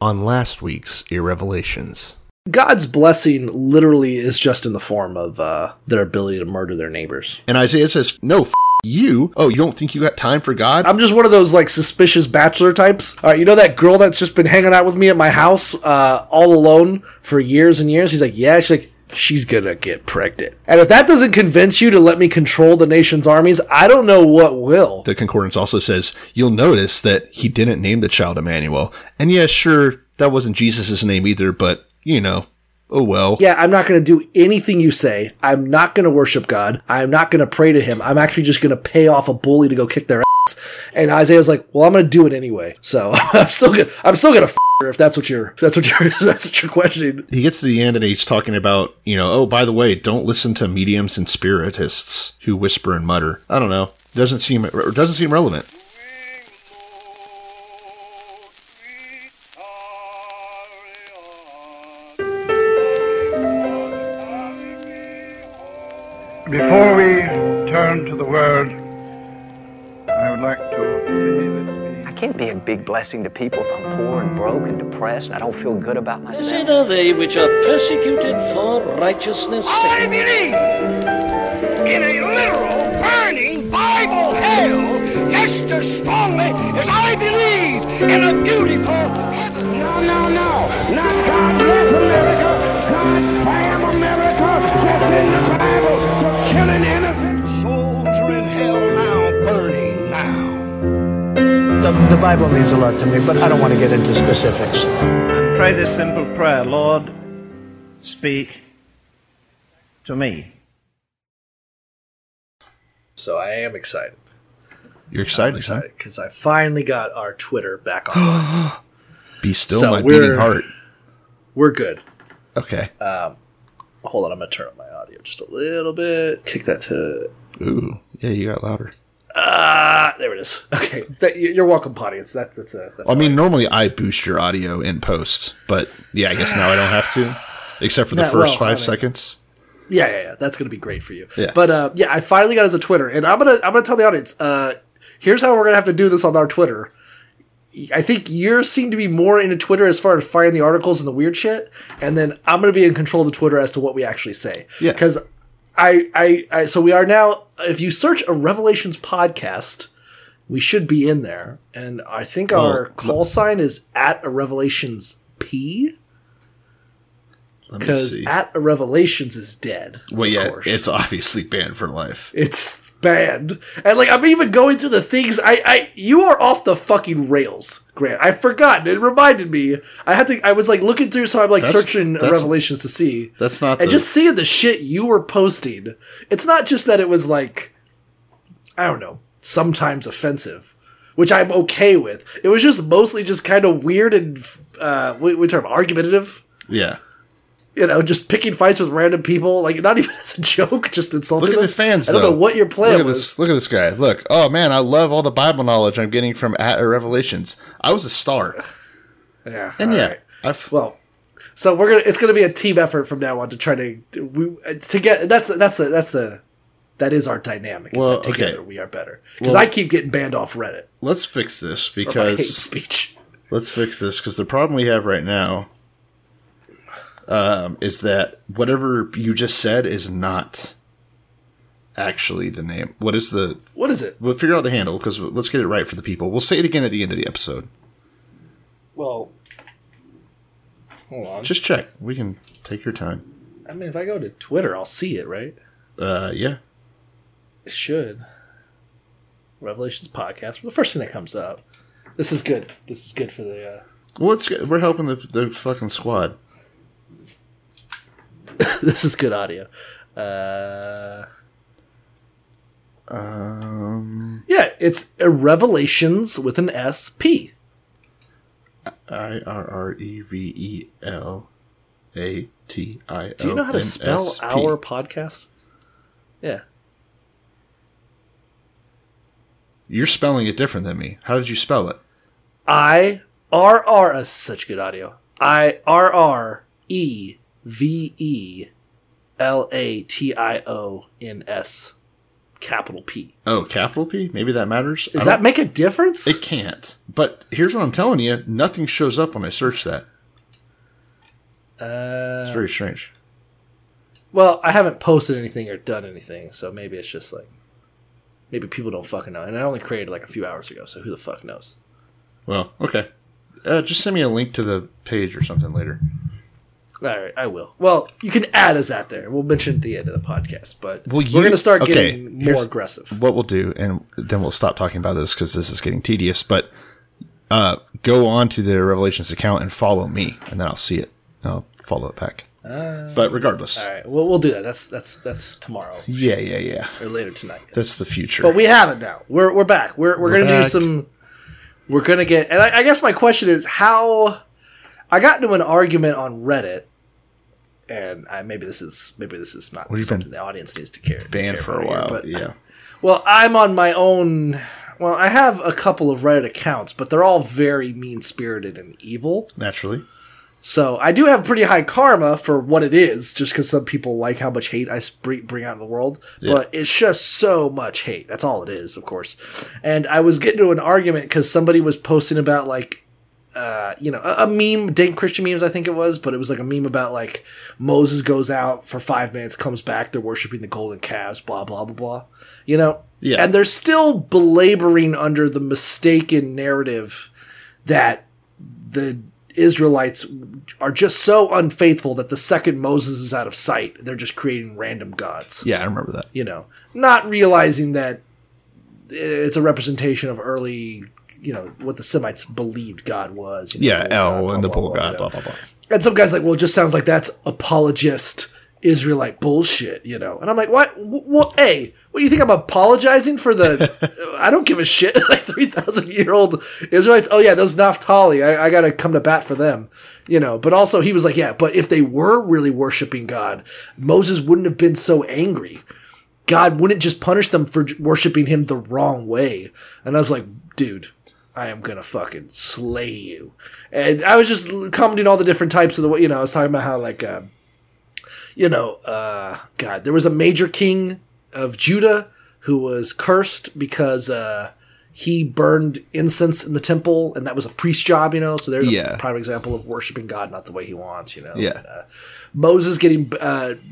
on last week's Irrevelations. God's blessing literally is just in the form of their ability to murder their neighbors. And Isaiah says, no, you? Oh, you don't think you got time for God? I'm just one of those, like, suspicious bachelor types. All right, you know that girl that's just been hanging out with me at my house all alone for years and years? He's like, yeah. She's like, she's gonna get pregnant. And if that doesn't convince you to let me control the nation's armies, I don't know what will. The concordance also says, you'll notice that he didn't name the child Emmanuel. And yeah, sure, that wasn't Jesus' name either, but... you know, oh well. Yeah, I'm not going to do anything you say. I'm not going to worship God. I'm not going to pray to him. I'm actually just going to pay off a bully to go kick their ass. And Isaiah's like, well, I'm going to do it anyway. So I'm still going to f*** her if that's what you're questioning. He gets to the end and he's talking about, you know, oh, by the way, don't listen to mediums and spiritists who whisper and mutter. I don't know. Doesn't seem relevant. Before we turn to the Word, I would like to... I can't be a big blessing to people if I'm poor and broke and depressed and I don't feel good about myself. Blessed are they which are persecuted for righteousness' sake. I believe in a literal, burning, Bible hell just as strongly as I believe in a beautiful heaven. No. Not God bless America. God damn America. That's in the Bible. Killing innocent souls are in hell now, burning now. The Bible means a lot to me, but I don't want to get into specifics. Pray this simple prayer, Lord, speak to me. So I am excited. You're excited? I'm excited because I finally got our Twitter back on. Be still, so my beating heart. We're good. Okay. Hold on, I'm going to turn up my audio just a little bit. Kick that to... Ooh, yeah, you got louder. There it is. Okay, you're welcome, audience. That's I mean, normally I boost your audio in post, but yeah, I guess now I don't have to, except for the first 5 seconds. Yeah, that's going to be great for you. Yeah. But yeah, I finally got us a Twitter, and I'm gonna tell the audience, here's how we're going to have to do this on our Twitter. I think you seem to be more into Twitter as far as finding the articles and the weird shit, and then I'm going to be in control of the Twitter as to what we actually say. Yeah. Because so we are now, if you search a Revelations podcast, we should be in there. And I think our call sign is at a Revelations P. Because at a Revelations is dead. Well, yeah, course. It's obviously banned for life. It's banned. And like, I'm even going through the things. You are off the fucking rails, Grant. I forgot. It reminded me. I was like looking through, so I'm like searching Revelations to see. That's not. And just seeing the shit you were posting. It's not just that it was like, I don't know, sometimes offensive, which I'm okay with. It was just mostly just kind of weird and argumentative. Yeah. You know, just picking fights with random people, like not even as a joke, just insulting them. Look at the fans, I don't know what your plan was. Look at this guy. Look. Oh, man, I love all the Bible knowledge I'm getting from Revelations. I was a star. Yeah. And yeah. Right. So it's going to be a team effort from now on to try to get – that is our dynamic. Well, together we are better. Because I keep getting banned off Reddit. Let's fix this because – hate speech. Let's fix this because the problem we have right now – is that whatever you just said is not actually the name. What is it? We'll figure out the handle because let's get it right for the people. We'll say it again at the end of the episode. Well, hold on. Just check. We can take your time. I mean, if I go to Twitter, I'll see it, right? Yeah. It should. Revelations podcast. Well, the first thing that comes up. This is good. This is good for the... Well, it's good. We're helping the fucking squad. This is good audio. Yeah, it's Irrevelations with an S P. IRREVELATIONSP. Do you know how to spell our podcast? Yeah. You're spelling it different than me. How did you spell it? IRR. That's such good audio. IRRE. VELATIONS capital P. Oh, capital P? Maybe that matters. Does that make a difference? It can't. But here's what I'm telling you. Nothing shows up when I search that. It's very strange. Well, I haven't posted anything or done anything, so maybe it's just like... Maybe people don't fucking know. And I only created like a few hours ago, so who the fuck knows? Well, okay. Just send me a link to the page or something later. All right, I will. Well, you can add us out there. We'll mention it at the end of the podcast, but we're going to start getting more aggressive. What we'll do, and then we'll stop talking about this because this is getting tedious, but go on to the Revelations account and follow me, and then I'll see it. I'll follow it back. But regardless. All right. We'll do that. That's tomorrow. Yeah. Or later tonight. Then. That's the future. But we have it now. We're back. We're going to do some... We're going to get... And I guess my question is how... I got into an argument on Reddit, and maybe this is not something the audience needs to care. Banned for a while, but yeah. I'm on my own. Well, I have a couple of Reddit accounts, but they're all very mean-spirited and evil. Naturally. So I do have pretty high karma for what it is, just because some people like how much hate I bring out in the world. Yeah. But it's just so much hate. That's all it is, of course. And I was getting into an argument because somebody was posting about, like, a meme, dang Christian memes, I think it was, but it was like a meme about like Moses goes out for 5 minutes, comes back, they're worshiping the golden calves, blah, blah, blah, blah. You know? Yeah. And they're still belaboring under the mistaken narrative that the Israelites are just so unfaithful that the second Moses is out of sight, they're just creating random gods. Yeah, I remember that. You know, not realizing that it's a representation of early... You know, what the Semites believed God was. You know, yeah, El and the bull god, blah, blah, blah. And some guy's like, well, it just sounds like that's apologist Israelite bullshit, you know. And I'm like, what? Hey, what do you think I'm apologizing for the, I don't give a shit, like 3,000-year-old Israelites? Oh, yeah, those Naphtali, I got to come to bat for them, you know. But also he was like, yeah, but if they were really worshiping God, Moses wouldn't have been so angry. God wouldn't just punish them for worshiping him the wrong way. And I was like, dude, I am going to fucking slay you. And I was just commenting all the different types of the way, you know, I was talking about how like, God, there was a major king of Judah who was cursed because he burned incense in the temple, and that was a priest job, you know, so there's a prime example of worshiping God not the way he wants, you know. Yeah. And, Moses getting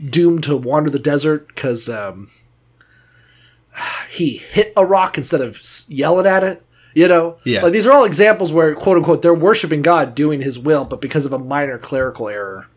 doomed to wander the desert because he hit a rock instead of yelling at it. You know, like these are all examples where, quote unquote, they're worshiping God, doing his will, but because of a minor clerical error,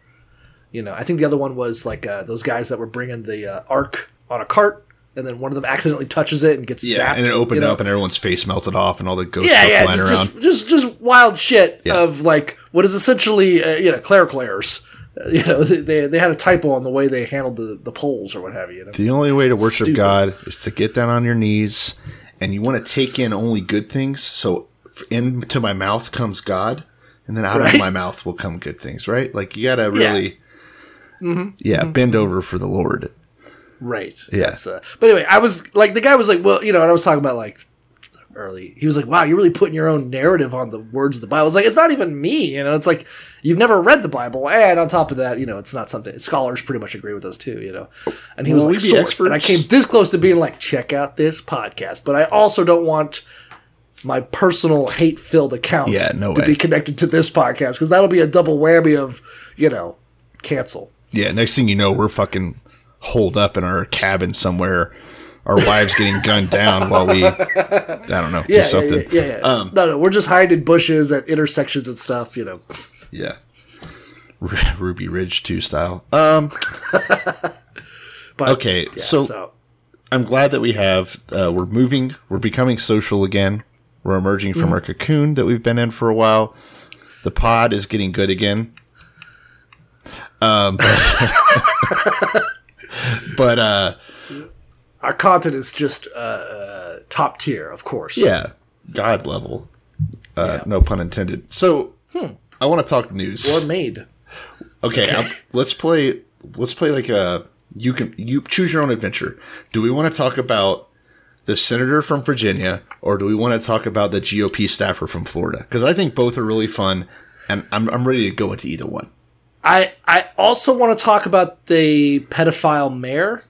you know. I think the other one was like those guys that were bringing the ark on a cart, and then one of them accidentally touches it and gets zapped. And it opened up and everyone's face melted off and all the ghost stuff flying around. Just wild shit of like what is essentially, clerical errors. You know, they had a typo on the way they handled the polls or what have you. You know? The only way to worship God is to get down on your knees. And you want to take in only good things, so into my mouth comes God, and then out of my mouth will come good things, right? Like, you got to really, bend over for the Lord. Right. Yeah. But anyway, I was, like, the guy was like, well, you know, and I was talking about, like, early, he was like, wow, you're really putting your own narrative on the words of the Bible. I was like, it's not even me, you know? It's like, you've never read the Bible, and on top of that, you know, it's not something, scholars pretty much agree with us too, you know? And he was like, source, and I came this close to being like, check out this podcast, but I also don't want my personal hate-filled account to be connected to this podcast, because that'll be a double whammy of, you know, cancel. Yeah, next thing you know, we're fucking holed up in our cabin somewhere, our wives getting gunned down while we, I don't know, do something. Yeah. No, we're just hiding in bushes at intersections and stuff, you know. Yeah. Ruby Ridge 2 style. So I'm glad that we have, we're moving, we're becoming social again. We're emerging from our cocoon that we've been in for a while. The pod is getting good again. But our content is just top tier, of course. Yeah, God level. No pun intended. So I want to talk news. Or made. Okay, let's play like a you choose your own adventure. Do we want to talk about the senator from Virginia, or do we want to talk about the GOP staffer from Florida? Because I think both are really fun, and I'm ready to go into either one. I also want to talk about the pedophile mayor.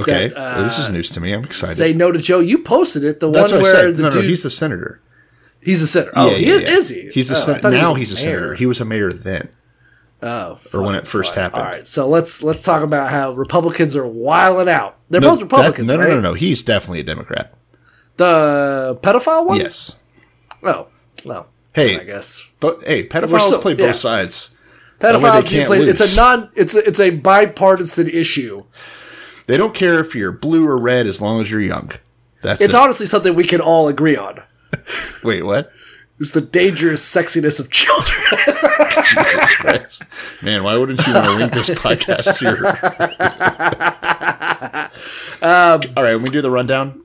Okay, that, well, this is news to me. I'm excited. Say No to Joe. You posted it. The That's one where the dude, he's the senator. He's the senator. Oh, yeah, is he? He's the senator. Now he's a senator. He was a mayor then. Oh, or when it first happened. All right, so let's talk about how Republicans are wilding out. They're both Republicans. No. He's definitely a Democrat. The pedophile one. Yes. Oh well. Hey, I guess. But hey, pedophiles play both sides. Pedophiles can't play. It's a it's a bipartisan issue. They don't care if you're blue or red as long as you're young. It's honestly something we can all agree on. Wait, what? It's the dangerous sexiness of children. Jesus Christ. Man, why wouldn't you want to link this podcast here? All right, when we do the rundown?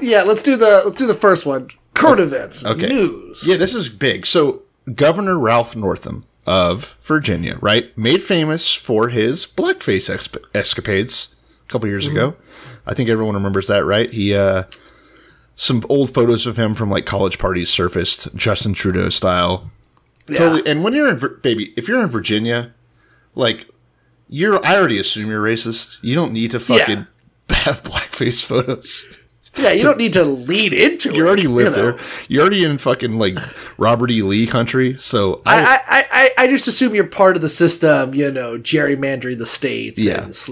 Yeah, let's do the first one. Current events. Okay. News. Yeah, this is big. So Governor Ralph Northam of Virginia, right, made famous for his blackface escapades a couple years ago. I think everyone remembers that, right? He some old photos of him from like college parties surfaced, Justin Trudeau style. Yeah. Totally. And when you're if you're in Virginia, like I already assume you're racist. You don't need to fucking have blackface photos. Yeah, you don't need to lead into it. You already live there. You're already in fucking like Robert E. Lee country. So I just assume you're part of the system, you know, gerrymandering the states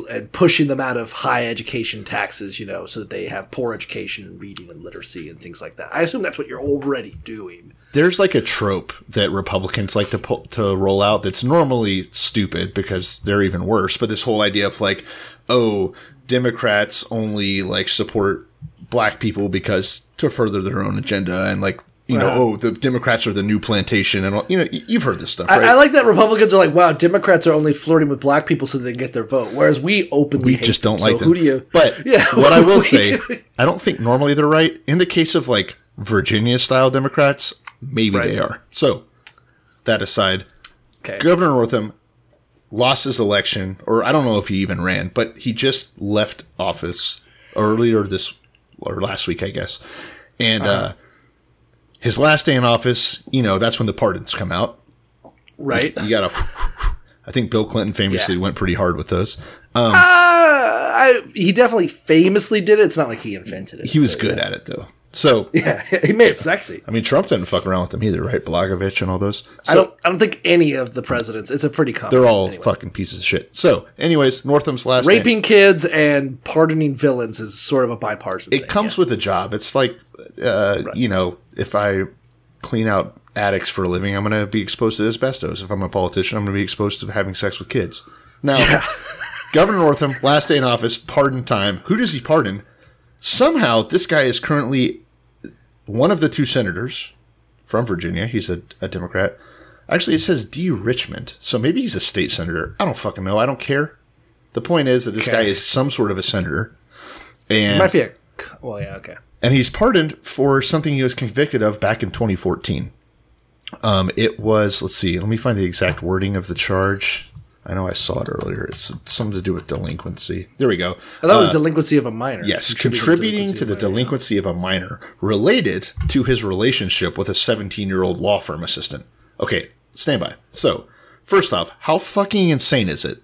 and pushing them out of high education taxes, you know, so that they have poor education and reading and literacy and things like that. I assume that's what you're already doing. There's like a trope that Republicans like to roll out that's normally stupid because they're even worse. But this whole idea of like, oh, Democrats only like support black people because to further their own agenda and like, you know, oh, the Democrats are the new plantation and all, you know, you've heard this stuff, right? I like that Republicans are like, wow, Democrats are only flirting with black people so they can get their vote. Whereas we openly hate just don't them, like so them. Who do you, but yeah, what I will say, I don't think normally they're right. In the case of like Virginia style Democrats, maybe they are. So that aside, Governor Northam lost his election, or I don't know if he even ran, but he just left office earlier this or last week, I guess. And his last day in office, you know, that's when the pardons come out. Right. You got to – I think Bill Clinton famously went pretty hard with those. He definitely famously did it. It's not like he invented it. He was good at it, though. So yeah, he made it sexy. I mean, Trump didn't fuck around with them either, right? Blagojevich and all those. So, I don't think any of the presidents. It's a pretty common. They're all fucking pieces of shit. So, anyways, Northam's last raping name. Kids and pardoning villains is sort of a bipartisan. It thing, comes with a job. It's like, you know, if I clean out attics for a living, I'm going to be exposed to asbestos. If I'm a politician, I'm going to be exposed to having sex with kids. Now, Governor Northam, last day in office, pardon time. Who does he pardon? Somehow, this guy is currently one of the two senators from Virginia. He's a Democrat. Actually, it says D. Richmond. So maybe he's a state senator. I don't fucking know. I don't care. The point is that this guy is some sort of a senator. And might be a – well, yeah, okay. And he's pardoned for something he was convicted of back in 2014. It was – let's see. Let me find the exact wording of the charge. I know I saw it earlier. It's something to do with delinquency. There we go. I thought it was delinquency of a minor. Yes, contributing to the delinquency of a minor related to his relationship with a 17-year-old law firm assistant. Okay, stand by. So, first off, how fucking insane is it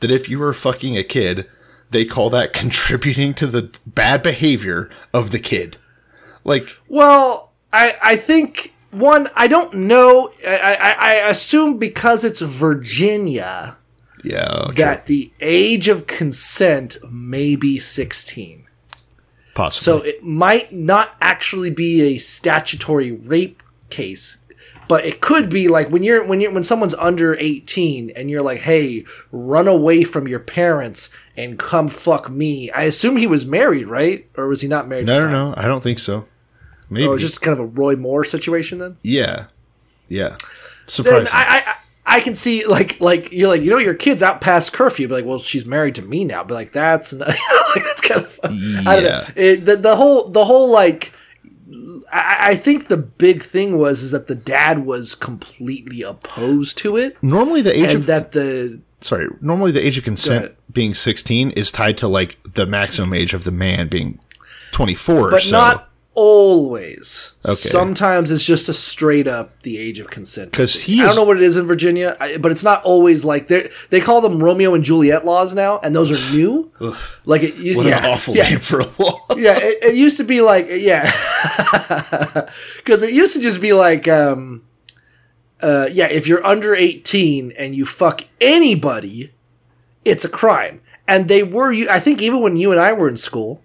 that if you were fucking a kid, they call that contributing to the bad behavior of the kid? Like, well, I think... One, I don't know. I assume because it's Virginia that the age of consent may be 16. Possibly. So it might not actually be a statutory rape case, but it could be like when someone's under 18 and you're like, hey, run away from your parents and come fuck me. I assume he was married, right? Or was he not married? No, I don't think so. Maybe. Oh, just kind of a Roy Moore situation then? Yeah. Surprising. I can see like you're like, you know, your kid's out past curfew. Be like, well, she's married to me now. Be like, that's not, like, that's kind of fun. Yeah. I don't know. The whole like I think the big thing was that the dad was completely opposed to it. Normally the age of consent being 16 is tied to like the maximum age of the man being 24. But so. not. Always. Okay. Sometimes it's just a straight up the age of consent. Because I don't know what it is in Virginia, but it's not always like they call them Romeo and Juliet laws now, and those are new. Ugh. Like it used. What an awful name for a law. Yeah, it used to be like because it used to just be like if you're under 18 and you fuck anybody, it's a crime. And they were, I think, even when you and I were in school.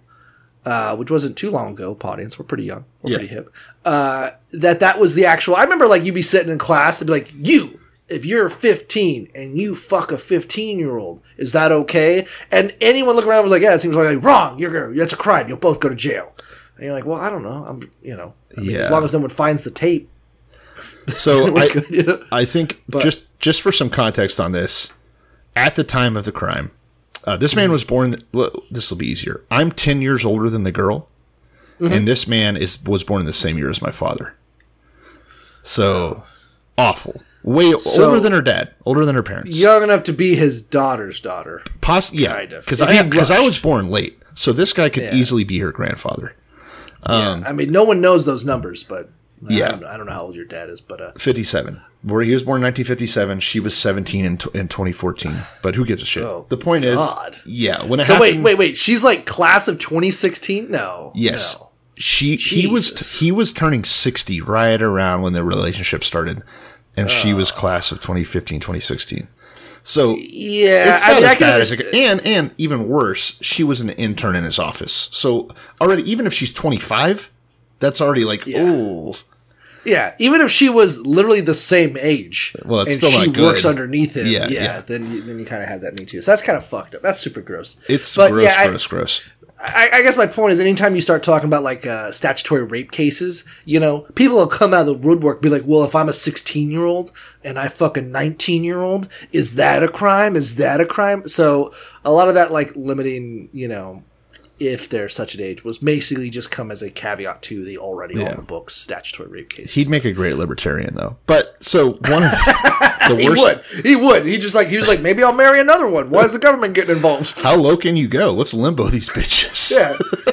Which wasn't too long ago, audience. We're pretty young. We're pretty hip. That was the actual... I remember like you'd be sitting in class and be like, if you're 15 and you fuck a 15-year-old, is that okay? And anyone looking around was like, yeah, it seems like wrong. That's a crime. You'll both go to jail. And you're like, well, I don't know. I mean, as long as no one finds the tape. So I think just for some context on this, at the time of the crime... this man was born. This will be easier. I'm 10 years older than the girl, and this man was born in the same year as my father. So awful. Older than her dad, older than her parents. Young enough to be his daughter's daughter. Because I was born late, so this guy could easily be her grandfather. I mean, no one knows those numbers, but I don't know how old your dad is, but 57. Where he was born in 1957, she was 17 in 2014. But who gives a shit? Oh, the point is, when it happened. So wait. She's like class of 2016? No. Yes. No. He was turning 60 right around when the relationship started, and she was class of 2015, 2016. So it's not as bad as it, and even worse, she was an intern in his office. So already, even if she's 25, that's already like Yeah, even if she was literally the same age, she works underneath him, then you kind of have that me too. So that's kind of fucked up. That's super gross. It's gross. I guess my point is, anytime you start talking about like statutory rape cases, people will come out of the woodwork and be like, well, if I'm a 16-year-old and I fuck a 19-year-old, is that a crime? Is that a crime? So a lot of that like limiting, if there's such an age, was basically just come as a caveat to the already on the books statutory rape cases. He'd make a great libertarian, though. But so one of the worst. He would. He was like, maybe I'll marry another one. Why is the government getting involved? How low can you go? Let's limbo these bitches.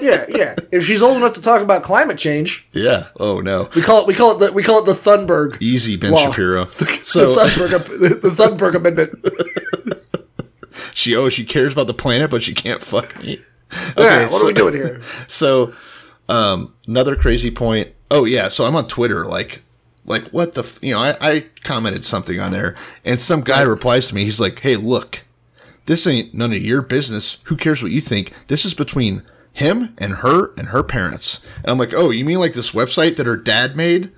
Yeah. If she's old enough to talk about climate change. Yeah. Oh no. We call it the Thunberg. Easy, Ben Shapiro. The Thunberg Amendment. She cares about the planet, but she can't fuck me. Okay, what are we doing here? So, another crazy point. Oh yeah, so I'm on Twitter, like what the? I commented something on there, and some guy replies to me. He's like, "Hey, look, this ain't none of your business. Who cares what you think? This is between him and her parents." And I'm like, "Oh, you mean like this website that her dad made?"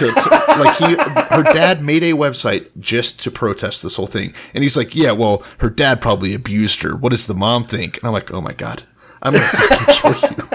Her dad made a website just to protest this whole thing, and he's like, "Yeah, well, her dad probably abused her. What does the mom think?" And I'm like, "Oh my god, I'm gonna fucking kill you."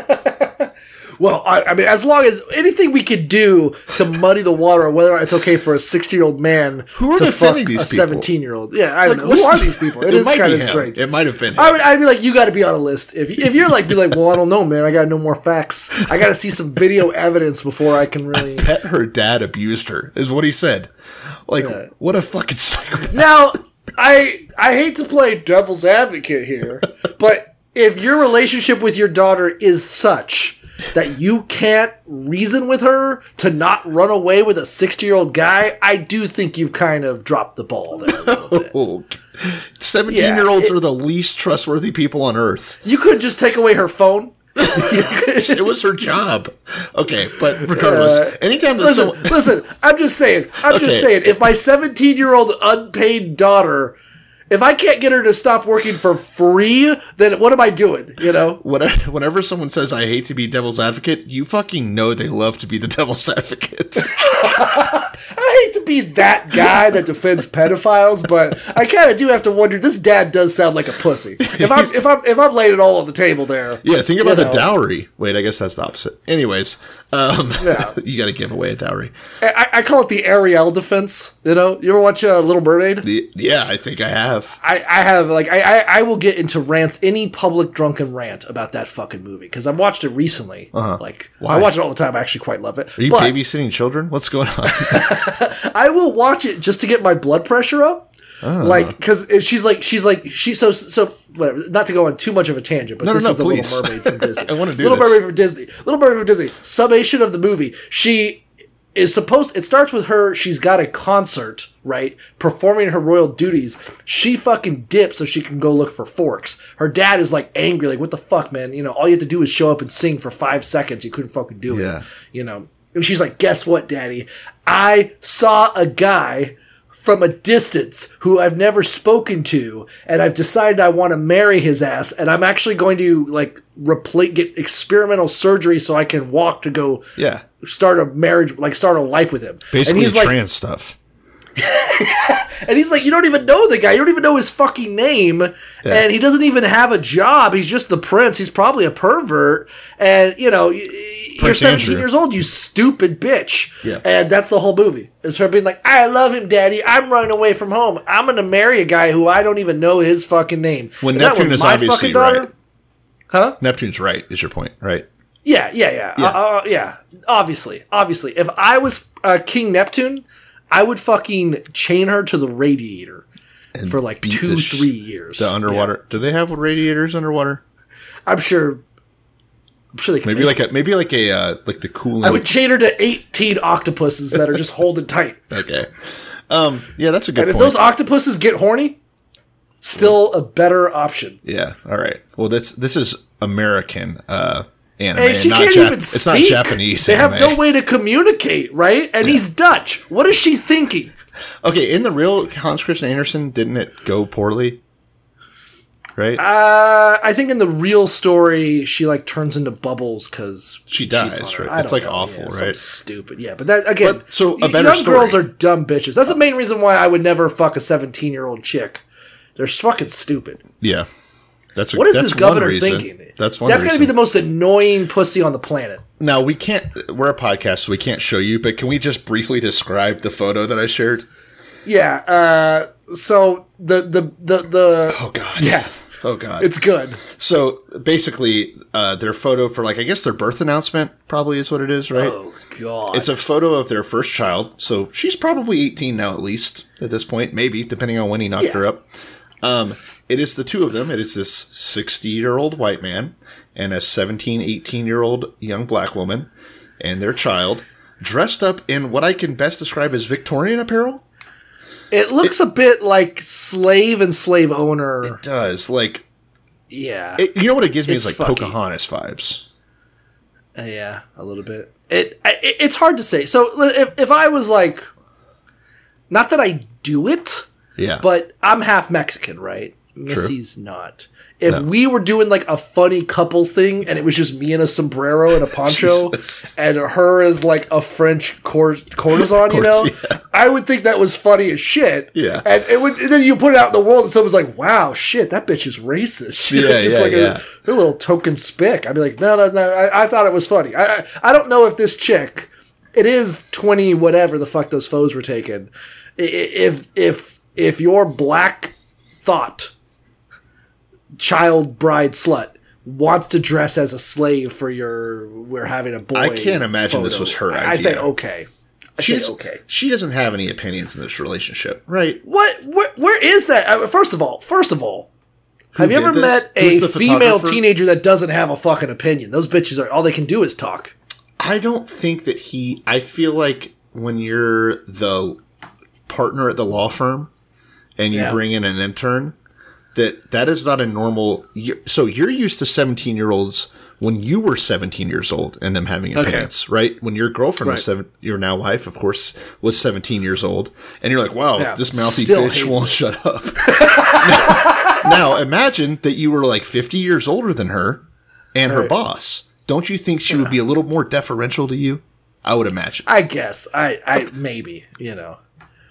Well, I mean, as long as anything we could do to muddy the water, whether it's okay for a 60-year-old man to fuck a 17-year-old, I don't know who are these people. It is kind of strange. It might have been him. I'd be like, you got to be on a list. If you're like, be like, well, I don't know, man. I got to know more facts. I got to see some video evidence before I can really. I bet her dad abused her, is what he said. Like, what a fucking psychopath. Now, I hate to play devil's advocate here, but if your relationship with your daughter is such that you can't reason with her to not run away with a 60-year-old guy, I do think you've kind of dropped the ball there a little bit. 17-year-olds are the least trustworthy people on earth. You could just take away her phone. It was her job. Okay, but regardless, anytime that I'm just saying, if my 17-year-old unpaid daughter, if I can't get her to stop working for free, then what am I doing? Whenever someone says I hate to be devil's advocate, you fucking know they love to be the devil's advocate. I hate to be that guy that defends pedophiles, but I kind of do have to wonder. This dad does sound like a pussy. If I'm laying it all on the table there. Yeah, think about the dowry. Wait, I guess that's the opposite. Anyways, you got to give away a dowry. I call it the Ariel defense. You ever watch Little Mermaid? Yeah, I think I have. I have, like, I will get into rants, any public drunken rant about that fucking movie, because I've watched it recently. Why? I watch it all the time. I actually quite love it. Are you babysitting children? What's going on? I will watch it just to get my blood pressure up, Like, because she's like, whatever, not to go on too much of a tangent, but this is the please. Little Mermaid from Disney. I want to do Little this. Mermaid from Disney. Little Mermaid from Disney. Summation of the movie. She is supposed, it starts with her, she's got a concert, right, performing her royal duties. She fucking dips so she can go look for forks. Her dad is like angry, like, what the fuck, man? You know, all you have to do is show up and sing for 5 seconds. You couldn't fucking do it. Yeah. You know? And she's like, guess what, Daddy? I saw a guy from a distance who I've never spoken to, and I've decided I want to marry his ass, and I'm actually going to like get experimental surgery so I can walk to go start a marriage, like start a life with him. Basically, and he's trans like, stuff. And he's like, you don't even know the guy. You don't even know his fucking name. Yeah. And he doesn't even have a job. He's just the prince. He's probably a pervert. And, you know, you're 17 years old, you stupid bitch. Yeah. And that's the whole movie. It's her being like, I love him, Daddy. I'm running away from home. I'm going to marry a guy who I don't even know his fucking name. When Neptune is obviously right. Huh? Neptune's right is your point, right? Yeah. Yeah. Obviously. If I was King Neptune, I would fucking chain her to the radiator and for like 2-3 years. The underwater. Yeah. Do they have radiators underwater? I'm sure they can. Maybe like the cooling. I would chain her to 18 octopuses that are just holding tight. Okay. Yeah, that's a good point. And if those octopuses get horny, still a better option. Yeah. All right. Well, this is American. Anime, and she can't even speak. It's not Japanese. They have no way to communicate, right? And he's Dutch. What is she thinking? Okay, in the real Hans Christian Andersen, didn't it go poorly? Right? I think in the real story, she like turns into bubbles because she dies. Right? It's like awful, right? Stupid. Yeah, but that again. But, so a better young story. Girls are dumb bitches. That's the main reason why I would never fuck a 17-year-old chick. They're fucking stupid. Yeah. What is this governor thinking? That's going to be the most annoying pussy on the planet. Now, we can't – we're a podcast, so we can't show you, but can we just briefly describe the photo that I shared? Yeah. So the – Oh, God. Yeah. Oh, God. It's good. So basically their photo for like – I guess their birth announcement probably is what it is, right? Oh, God. It's a photo of their first child. So she's probably 18 now at least at this point, maybe, depending on when he knocked her up. It is the two of them. It is this 60-year-old white man and a 17, 18-year-old young black woman and their child dressed up in what I can best describe as Victorian apparel. It looks a bit like slave and slave owner. It does. Like, yeah. You know what it gives me? It's like funky Pocahontas vibes. Yeah, a little bit. It's hard to say. So if I was like, not that I do it. Yeah. But I'm half Mexican, right? Missy's not. If we were doing like a funny couples thing and it was just me in a sombrero and a poncho and her as like a French courtesan, course, you know, I would think that was funny as shit. Yeah. And it would, and then you put it out in the world and someone's like, wow, shit, that bitch is racist. A little token spick. I'd be like, no. I thought it was funny. I don't know if this chick, it is 20, whatever the fuck those photos were taken. If your black thought child bride slut wants to dress as a slave for your we're having a boy, I can't imagine photo. This was her idea. I say okay. She doesn't have any opinions in this relationship, right? What? Where is that? First of all, have you ever met a female teenager that doesn't have a fucking opinion? Those bitches are all they can do is talk. I don't think that he. I feel like when you're the partner at the law firm, and you bring in an intern, that is not a normal... So you're used to 17-year-olds when you were 17 years old and them having opinions, right? When your girlfriend was your now wife, of course, was 17 years old. And you're like, wow, this mouthy bitch won't shut up. Now, imagine that you were like 50 years older than her and her boss. Don't you think she would be a little more deferential to you? I would imagine. I guess. I maybe, you know.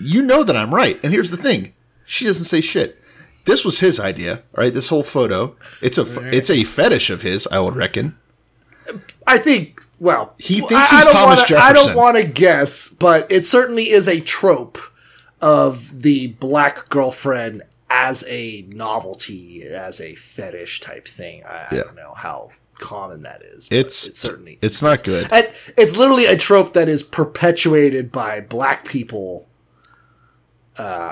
You know that I'm right. And here's the thing. She doesn't say shit. This was his idea, right? This whole photo. It's a fetish of his, I would reckon. I think, well... He thinks he's Thomas Jefferson. I don't want to guess, but it certainly is a trope of the black girlfriend as a novelty, as a fetish type thing. I don't know how common that is. It's not good. It's literally a trope that is perpetuated by black people...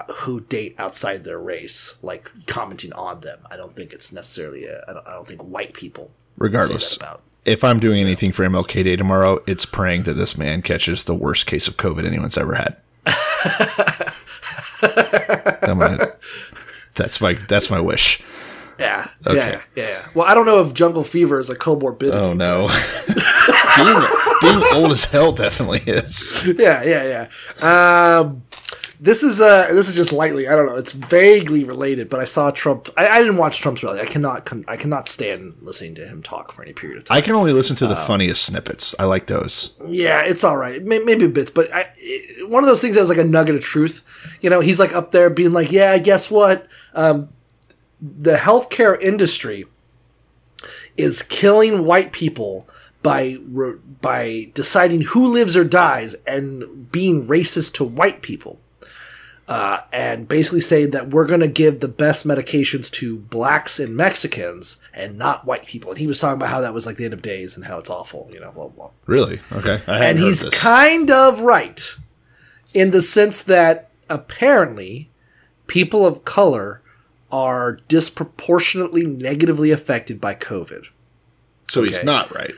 who date outside their race, like commenting on them. I don't think it's necessarily I don't think white people. Regardless, say that about, if I'm doing anything for MLK Day tomorrow, it's praying that this man catches the worst case of COVID anyone's ever had. That's my wish. Yeah. Okay. Yeah. Well, I don't know if jungle fever is a comorbidity. Oh no. being old as hell definitely is. Yeah. This is just lightly, I don't know, it's vaguely related, but I saw Trump. I didn't watch Trump's rally. I cannot stand listening to him talk for any period of time. I can only listen to the funniest snippets. I like those. Yeah, it's all right. Maybe a bit, but one of those things that was like a nugget of truth. You know, he's like up there being like, yeah, guess what? The healthcare industry is killing white people by deciding who lives or dies and being racist to white people. And basically saying that we're going to give the best medications to blacks and Mexicans and not white people. And he was talking about how that was like the end of days and how it's awful, you know, blah, blah. Really? Okay. And he's kind of right in the sense that apparently people of color are disproportionately negatively affected by COVID. So okay. He's not right.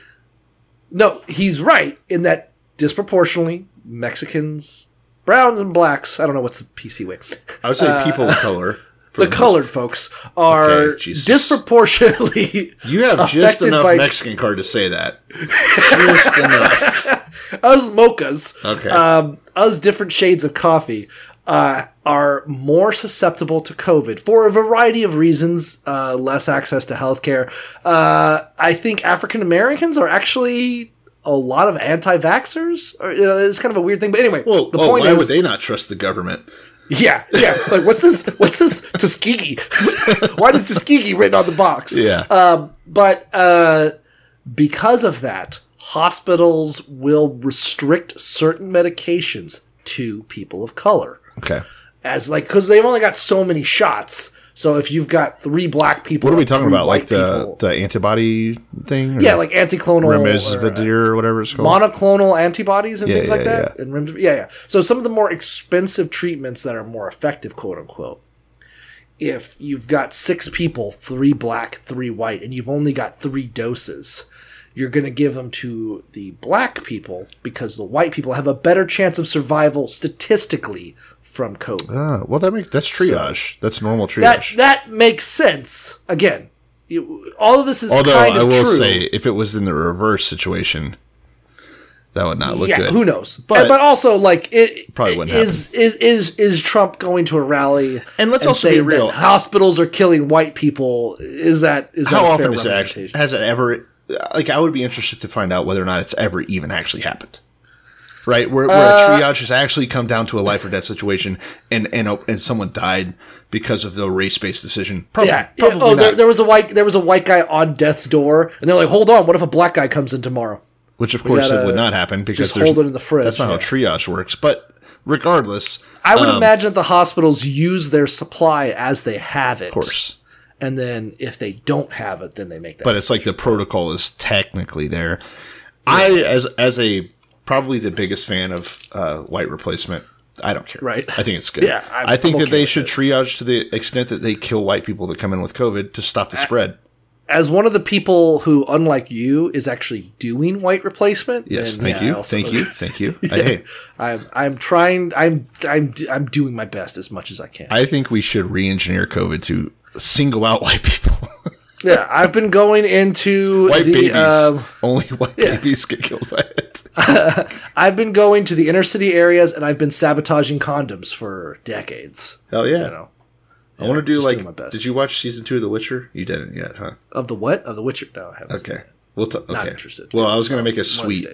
No, he's right in that disproportionately Mexicans, browns and blacks, I don't know what's the PC way. I would say people of color. The colored folks are disproportionately. You have just enough Mexican card to say that. Just enough. Us mochas, okay. Us different shades of coffee, are more susceptible to COVID for a variety of reasons, less access to healthcare. I think African Americans are actually a lot of anti-vaxxers. You know, it's kind of a weird thing, but anyway. Well, the point is, why would they not trust the government? Yeah. Like, what's this Tuskegee? Why does Tuskegee written on the box? Yeah. But because of that, hospitals will restrict certain medications to people of color. Okay. As like, because they've only got so many shots. So if you've got 3 black people, what are we talking about? Like the antibody thing? Or like anticlonal, remdesivir or whatever it's called, monoclonal antibodies and things like that. Yeah. And so some of the more expensive treatments that are more effective, quote unquote. If you've got 6 people, 3 black, 3 white, and you've only got 3 doses, you're going to give them to the black people because the white people have a better chance of survival statistically from COVID. Ah, well, that's triage. So that's normal triage. That makes sense. Again, all of this is kind of true. Although I will say, if it was in the reverse situation, that would not look good. Yeah, who knows? But also, like, it probably wouldn't happen. Is Trump going to a rally? And let's also be real: hospitals are killing white people. Is that how often is it actually? Has it ever? Like, I would be interested to find out whether or not it's ever even actually happened, right? Where a triage has actually come down to a life or death situation, and someone died because of the race-based decision. Probably not. There was a white guy on death's door, and they're like, "Hold on, what if a black guy comes in tomorrow?" Which, of course, it would not happen because just hold it in the fridge. That's not how triage works. But regardless, I would imagine the hospitals use their supply as they have it. Of course. And then if they don't have it, then they make that. But it's like the protocol is technically there. Yeah. I, as probably the biggest fan of white replacement, I don't care. Right. I think it's good. Yeah, I think that they should triage to the extent that they kill white people that come in with COVID to stop the spread. As one of the people who, unlike you, is actually doing white replacement. Yes, thank you. Hey, I'm trying. I'm doing my best as much as I can. I think we should re-engineer COVID to single out white people. Yeah, I've been going into white babies. Only white babies get killed by it. I've been going to the inner city areas, and I've been sabotaging condoms for decades. Hell yeah! You know? I want to do like. My best. Did you watch season 2 of The Witcher? You didn't yet, huh? Of the what? Of The Witcher? No, I haven't. Okay, okay. Not interested. Well, I was going to make a sweet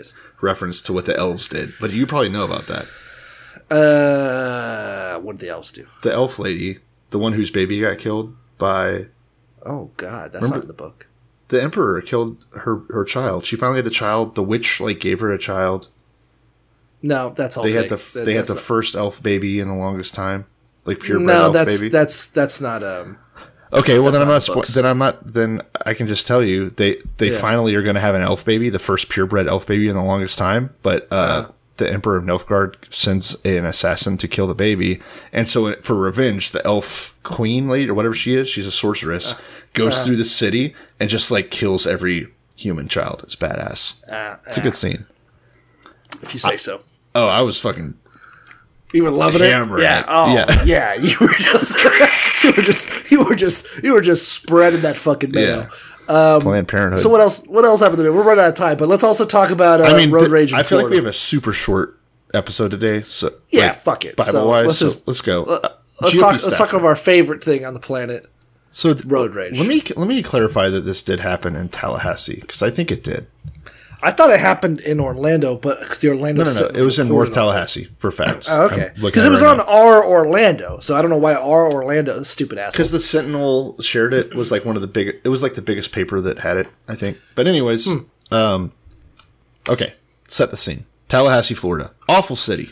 reference to what the elves did, but you probably know about that. What did the elves do? The elf lady, the one whose baby got killed by. Oh God, that's not in the book. The emperor killed her child. She finally had the child. The witch like gave her a child. No, that's all. They had the first elf baby in the longest time. Like purebred elf baby. That's not okay, well then I can just tell you they finally are going to have an elf baby, the first purebred elf baby in the longest time, but the Emperor of Nilfgaard sends an assassin to kill the baby. And so for revenge, the elf queen lady or whatever she is, she's a sorceress, goes through the city and just like kills every human child. It's badass. It's a good scene. If you say so. Oh, I was fucking... You were loving it? Yeah. Oh, yeah. Yeah. You were just spreading that fucking mail. Yeah. Planned Parenthood. So what else happened today? We're running out of time, but let's also talk about road rage. I feel like we have a super short episode today. So yeah, like, fuck it. Bible-wise, let's go. Let's talk of our favorite thing on the planet. So road rage. Let me clarify that this did happen in Tallahassee because I think it did. I thought it happened in Orlando, but because the Orlando... No, it was in North Tallahassee, for facts. Oh, okay. Because it was on our Orlando, so I don't know why our Orlando, stupid asshole. Because the Sentinel shared it, was like one of the big... It was like the biggest paper that had it, I think. But anyways, okay, set the scene. Tallahassee, Florida. Awful city.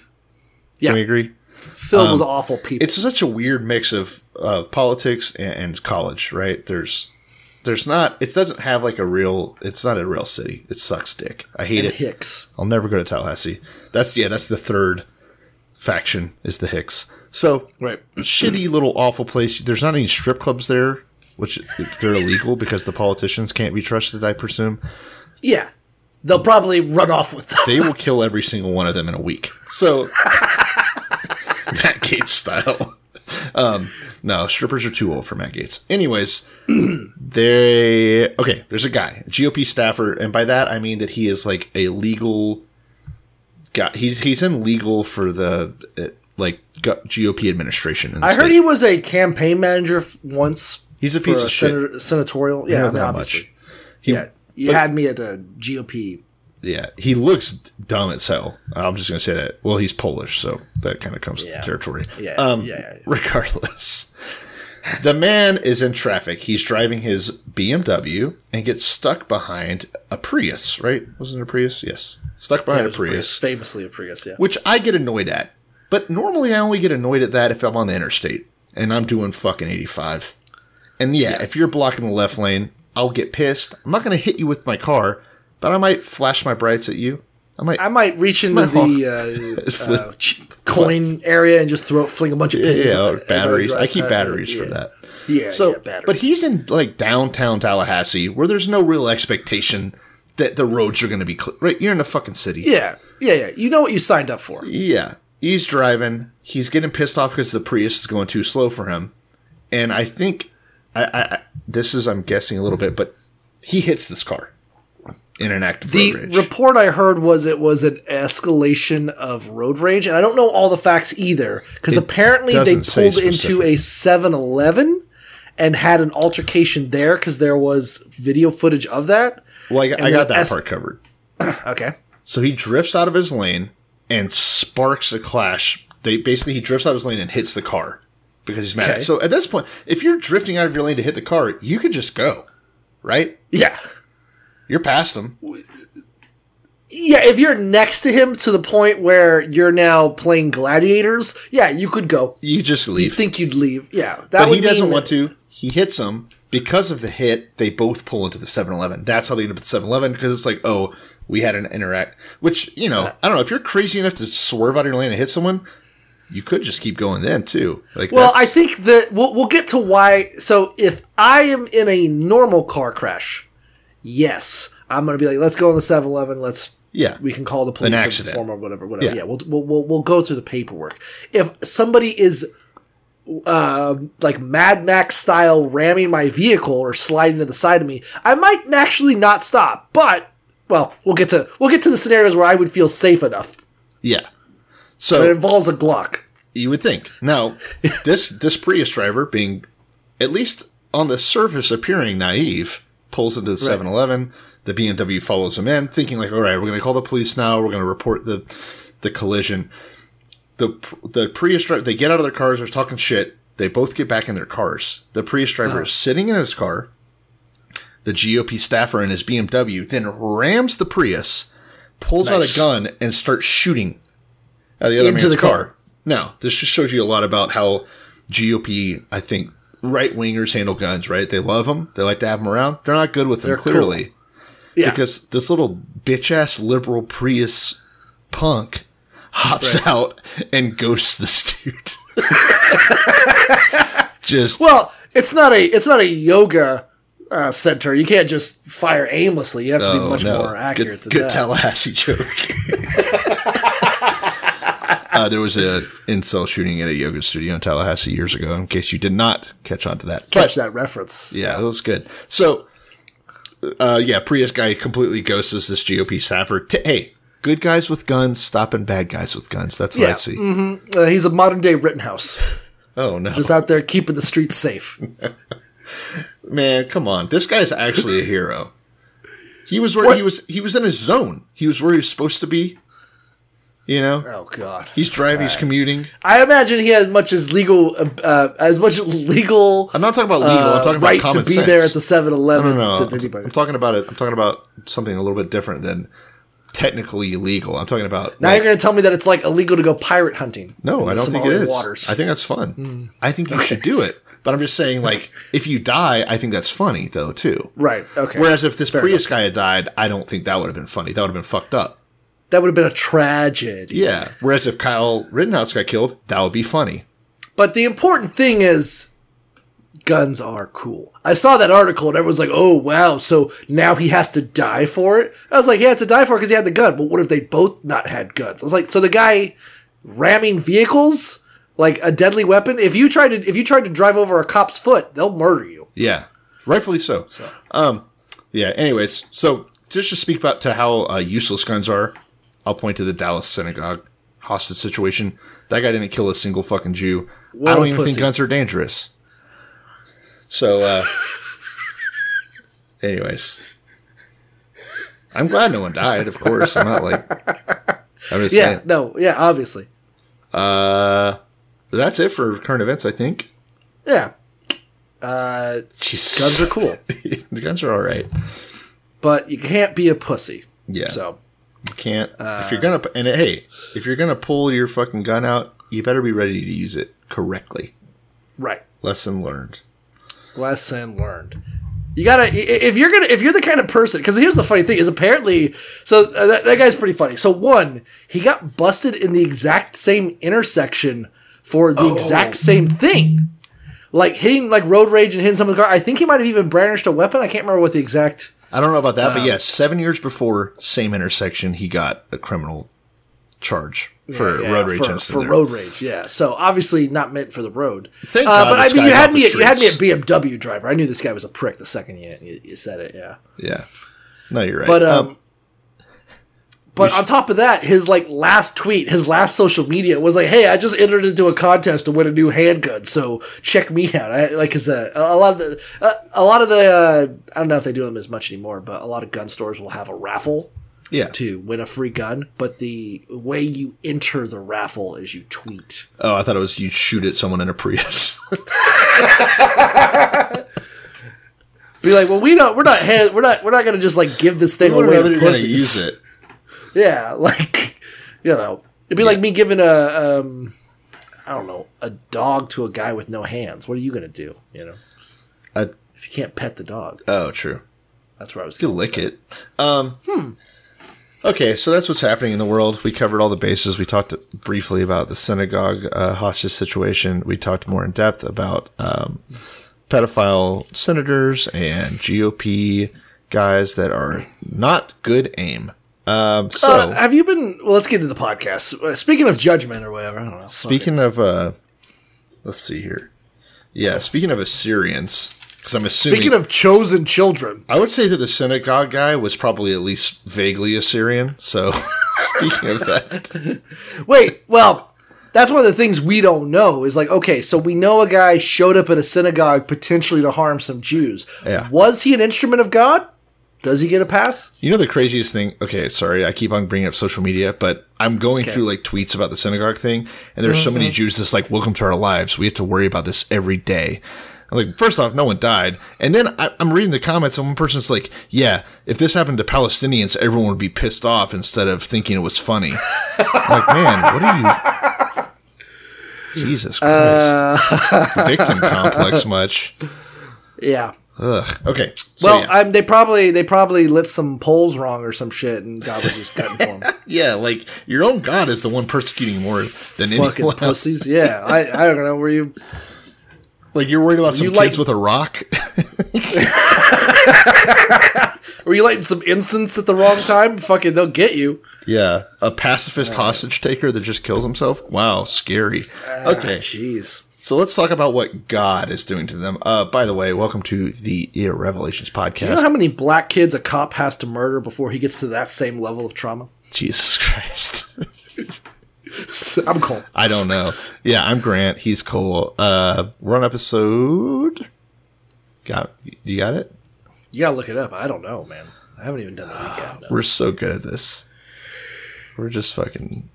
Yeah. Can we agree? Filled with awful people. It's such a weird mix of politics and college, right? It's not a real city. It sucks dick. I hate it. Hicks. I'll never go to Tallahassee. That's the third faction is the Hicks. So, right. Shitty little awful place. There's not any strip clubs there, which they're illegal because the politicians can't be trusted, I presume. Yeah. They'll probably run off with them. They will kill every single one of them in a week. So, Matt Gaetz style. No, strippers are too old for Matt Gaetz. Anyways, there's a guy, a GOP staffer, and by that I mean that he is like a legal guy. He's in legal for the like GOP administration. I heard he was a campaign manager once. He's a piece of shit. Senatorial, yeah, obviously. Much. You had me at a GOP. Yeah, he looks dumb as hell. I'm just going to say that. Well, he's Polish, so that kind of comes to the territory. Yeah. Regardless, the man is in traffic. He's driving his BMW and gets stuck behind a Prius, right? Wasn't it a Prius? Yes. Stuck behind a Prius. Famously a Prius, yeah. Which I get annoyed at. But normally I only get annoyed at that if I'm on the interstate and I'm doing fucking 85. And if you're blocking the left lane, I'll get pissed. I'm not going to hit you with my car. But I might flash my brights at you. I might reach into the coin area and just fling a bunch of pennies. Yeah, batteries. I keep batteries for that. Yeah. So, but he's in like downtown Tallahassee, where there's no real expectation that the roads are going to be clear. Right, you're in a fucking city. Yeah. You know what you signed up for. Yeah. He's driving. He's getting pissed off because the Prius is going too slow for him. And I think I'm guessing a little bit, but he hits this car. In an act of road rage. The report I heard was it was an escalation of road rage, and I don't know all the facts either, because apparently they pulled into a 7-Eleven and had an altercation there because there was video footage of that. Well, I got that part covered. Okay. So he drifts out of his lane and sparks a clash. He drifts out of his lane and hits the car because he's mad. Okay. So at this point, if you're drifting out of your lane to hit the car, you could just go, right? Yeah. You're past them. Yeah, if you're next to him to the point where you're now playing gladiators, yeah, you could go. You just leave. You think you'd leave. Yeah. But he doesn't want to. He hits him. Because of the hit, they both pull into the 7-Eleven. That's how they end up at the 7-Eleven because it's like, oh, we had an interact. Which, I don't know. If you're crazy enough to swerve out of your lane and hit someone, you could just keep going then, too. I think that we'll get to why. So if I am in a normal car crash... Yes, I'm going to be like, let's go on the 7-Eleven. We can call the police an accident or whatever. Yeah, we'll go through the paperwork. If somebody is like Mad Max style ramming my vehicle or sliding to the side of me, I might actually not stop. But we'll get to the scenarios where I would feel safe enough. Yeah, so but it involves a Glock. You would think. Now, this Prius driver, being at least on the surface appearing naive, pulls into the 7-Eleven. The BMW follows him in, thinking like, all right, we're going to call the police now. We're going to report the collision. The Prius driver, they get out of their cars. They're talking shit. They both get back in their cars. The Prius driver is sitting in his car. The GOP staffer in his BMW then rams the Prius, pulls out a gun, and starts shooting at the other man's car. Now, this just shows you a lot about how GOP, I think, right-wingers handle guns, right? They love them. They like to have them around. They're not good with them, clearly. Cool. Yeah. Because this little bitch-ass liberal Prius punk hops out and ghosts this dude. Just well, it's not a yoga center. You can't just fire aimlessly. You have to be much more accurate than that. Good Tallahassee joke. There was an incel shooting at a yoga studio in Tallahassee years ago, in case you did not catch on to that. Catch that reference. Yeah, it was good. So, Prius guy completely ghosts this GOP staffer. Hey, good guys with guns stopping bad guys with guns. That's what I see. Mm-hmm. He's a modern-day Rittenhouse. Oh, no. Just out there keeping the streets safe. Man, come on. This guy's actually a hero. He was where he was in his zone. He was where he was supposed to be. You know? Oh god. He's driving, he's commuting. I imagine he had as much legal I'm not talking about legal, I'm talking about common sense. Right to be there at the 7-Eleven than anybody. I'm talking about something a little bit different than technically illegal. I'm talking about now. Like, you're going to tell me that it's like illegal to go pirate hunting? No, I don't think it is. Waters. I think that's fun. I think you should do it. But I'm just saying, like, if you die, I think that's funny, though, too. Right, okay. Whereas if this Prius guy had died, I don't think that would have been funny. That would have been fucked up. That would have been a tragedy. Yeah. Whereas if Kyle Rittenhouse got killed, that would be funny. But the important thing is, guns are cool. I saw that article, and everyone's like, oh, wow, so now he has to die for it? I was like, he has to die for it because he had the gun. But what if they both not had guns? I was like, so the guy ramming vehicles... Like a deadly weapon. If you tried to drive over a cop's foot, they'll murder you. Yeah, rightfully so. Anyways, so just to speak about to how useless guns are, I'll point to the Dallas synagogue hostage situation. That guy didn't kill a single fucking Jew. What I don't even think guns are dangerous. So, anyways, I'm glad no one died. Of course, I'm not like. I'm just saying. No. Yeah. Obviously. That's it for current events, I think. Yeah. Guns are cool. The guns are all right. But you can't be a pussy. Yeah. So you can't. If you're gonna pull your fucking gun out, you better be ready to use it correctly. Right. Lesson learned. You gotta, if you're the kind of person, because here's the funny thing is apparently, that guy's pretty funny. So one, he got busted in the exact same intersection for the exact same thing. Like hitting, like road rage and hitting someone's car. I think he might have even brandished a weapon. I can't remember what the exact. I don't know about that, but yes, 7 years before, same intersection, he got a criminal charge for road rage. So obviously not meant for the road. You had me at BMW driver. I knew this guy was a prick the second you said it. Yeah. Yeah. No, you're right. But on top of that, his last tweet, his last social media was like, "Hey, I just entered into a contest to win a new handgun, so check me out." I don't know if they do them as much anymore, but a lot of gun stores will have a raffle. Yeah. To win a free gun, but the way you enter the raffle is you tweet. Oh, I thought it was you shoot at someone in a Prius. Be like, well, we're not going to just give this thing away to pussies. Use it. Yeah, it'd be like me giving a dog to a guy with no hands. What are you going to do? You know, if you can't pet the dog. Oh, true. That's where I was going. You lick it. Okay, so that's what's happening in the world. We covered all the bases. We talked briefly about the synagogue hostage situation. We talked more in depth about pedophile senators and GOP guys that are not good aim. Have you been? Well, let's get to the podcast. Speaking of judgment or whatever, I don't know. Let's see here. Yeah, speaking of Assyrians. I'm assuming, speaking of chosen children, I would say that the synagogue guy was probably at least vaguely Assyrian. So, speaking of that, that's one of the things we don't know is we know a guy showed up at a synagogue potentially to harm some Jews. Yeah. Was he an instrument of God? Does he get a pass? You know, the craziest thing. Okay, sorry, I keep on bringing up social media, but I'm going through tweets about the synagogue thing, and there's so many Jews that's like, "Welcome to our lives. We have to worry about this every day." First off, no one died. And then I'm reading the comments, and one person's like, yeah, if this happened to Palestinians, everyone would be pissed off instead of thinking it was funny. Man, what are you... Jesus Christ. Victim complex much. Yeah. Ugh. Okay. So, well, yeah. They probably lit some poles wrong or some shit, and God was just cutting for them. Yeah, like your own God is the one persecuting more than anyone. Fucking pussies. Yeah, I don't know. Were you like you're worried about some kids with a rock? Were you lighting some incense at the wrong time? Fucking, they'll get you. Yeah, a pacifist hostage taker that just kills himself. Wow, scary. Okay, jeez. So let's talk about what God is doing to them. By the way, welcome to the Irrevelations podcast. Do you know how many black kids a cop has to murder before he gets to that same level of trauma? Jesus Christ. I'm Cole. I don't know. Yeah, I'm Grant. He's Cole. We're on episode... You got it? You got to look it up. I don't know, man. I haven't even done the recap. We're so good at this. We're just fucking...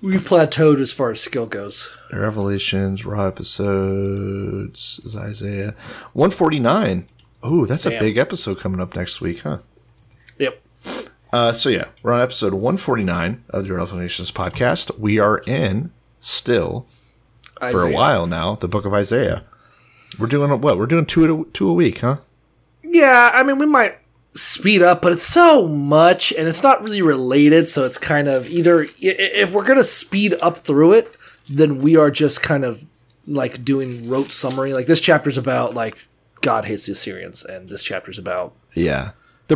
We plateaued as far as skill goes. Revelations, raw episodes, is Isaiah 149. Oh, that's a big episode coming up next week, huh? Yep. So yeah, we're on episode 149 of the Revelations podcast. We are in still Isaiah. For a while now. The book of Isaiah. We're doing what? We're doing two a week, huh? Yeah, I mean we might. Speed up, but it's so much and it's not really related, so it's kind of either if we're gonna speed up through it, then we are just kind of like doing rote summary. Like this chapter's about like God hates the Assyrians, and this chapter's about the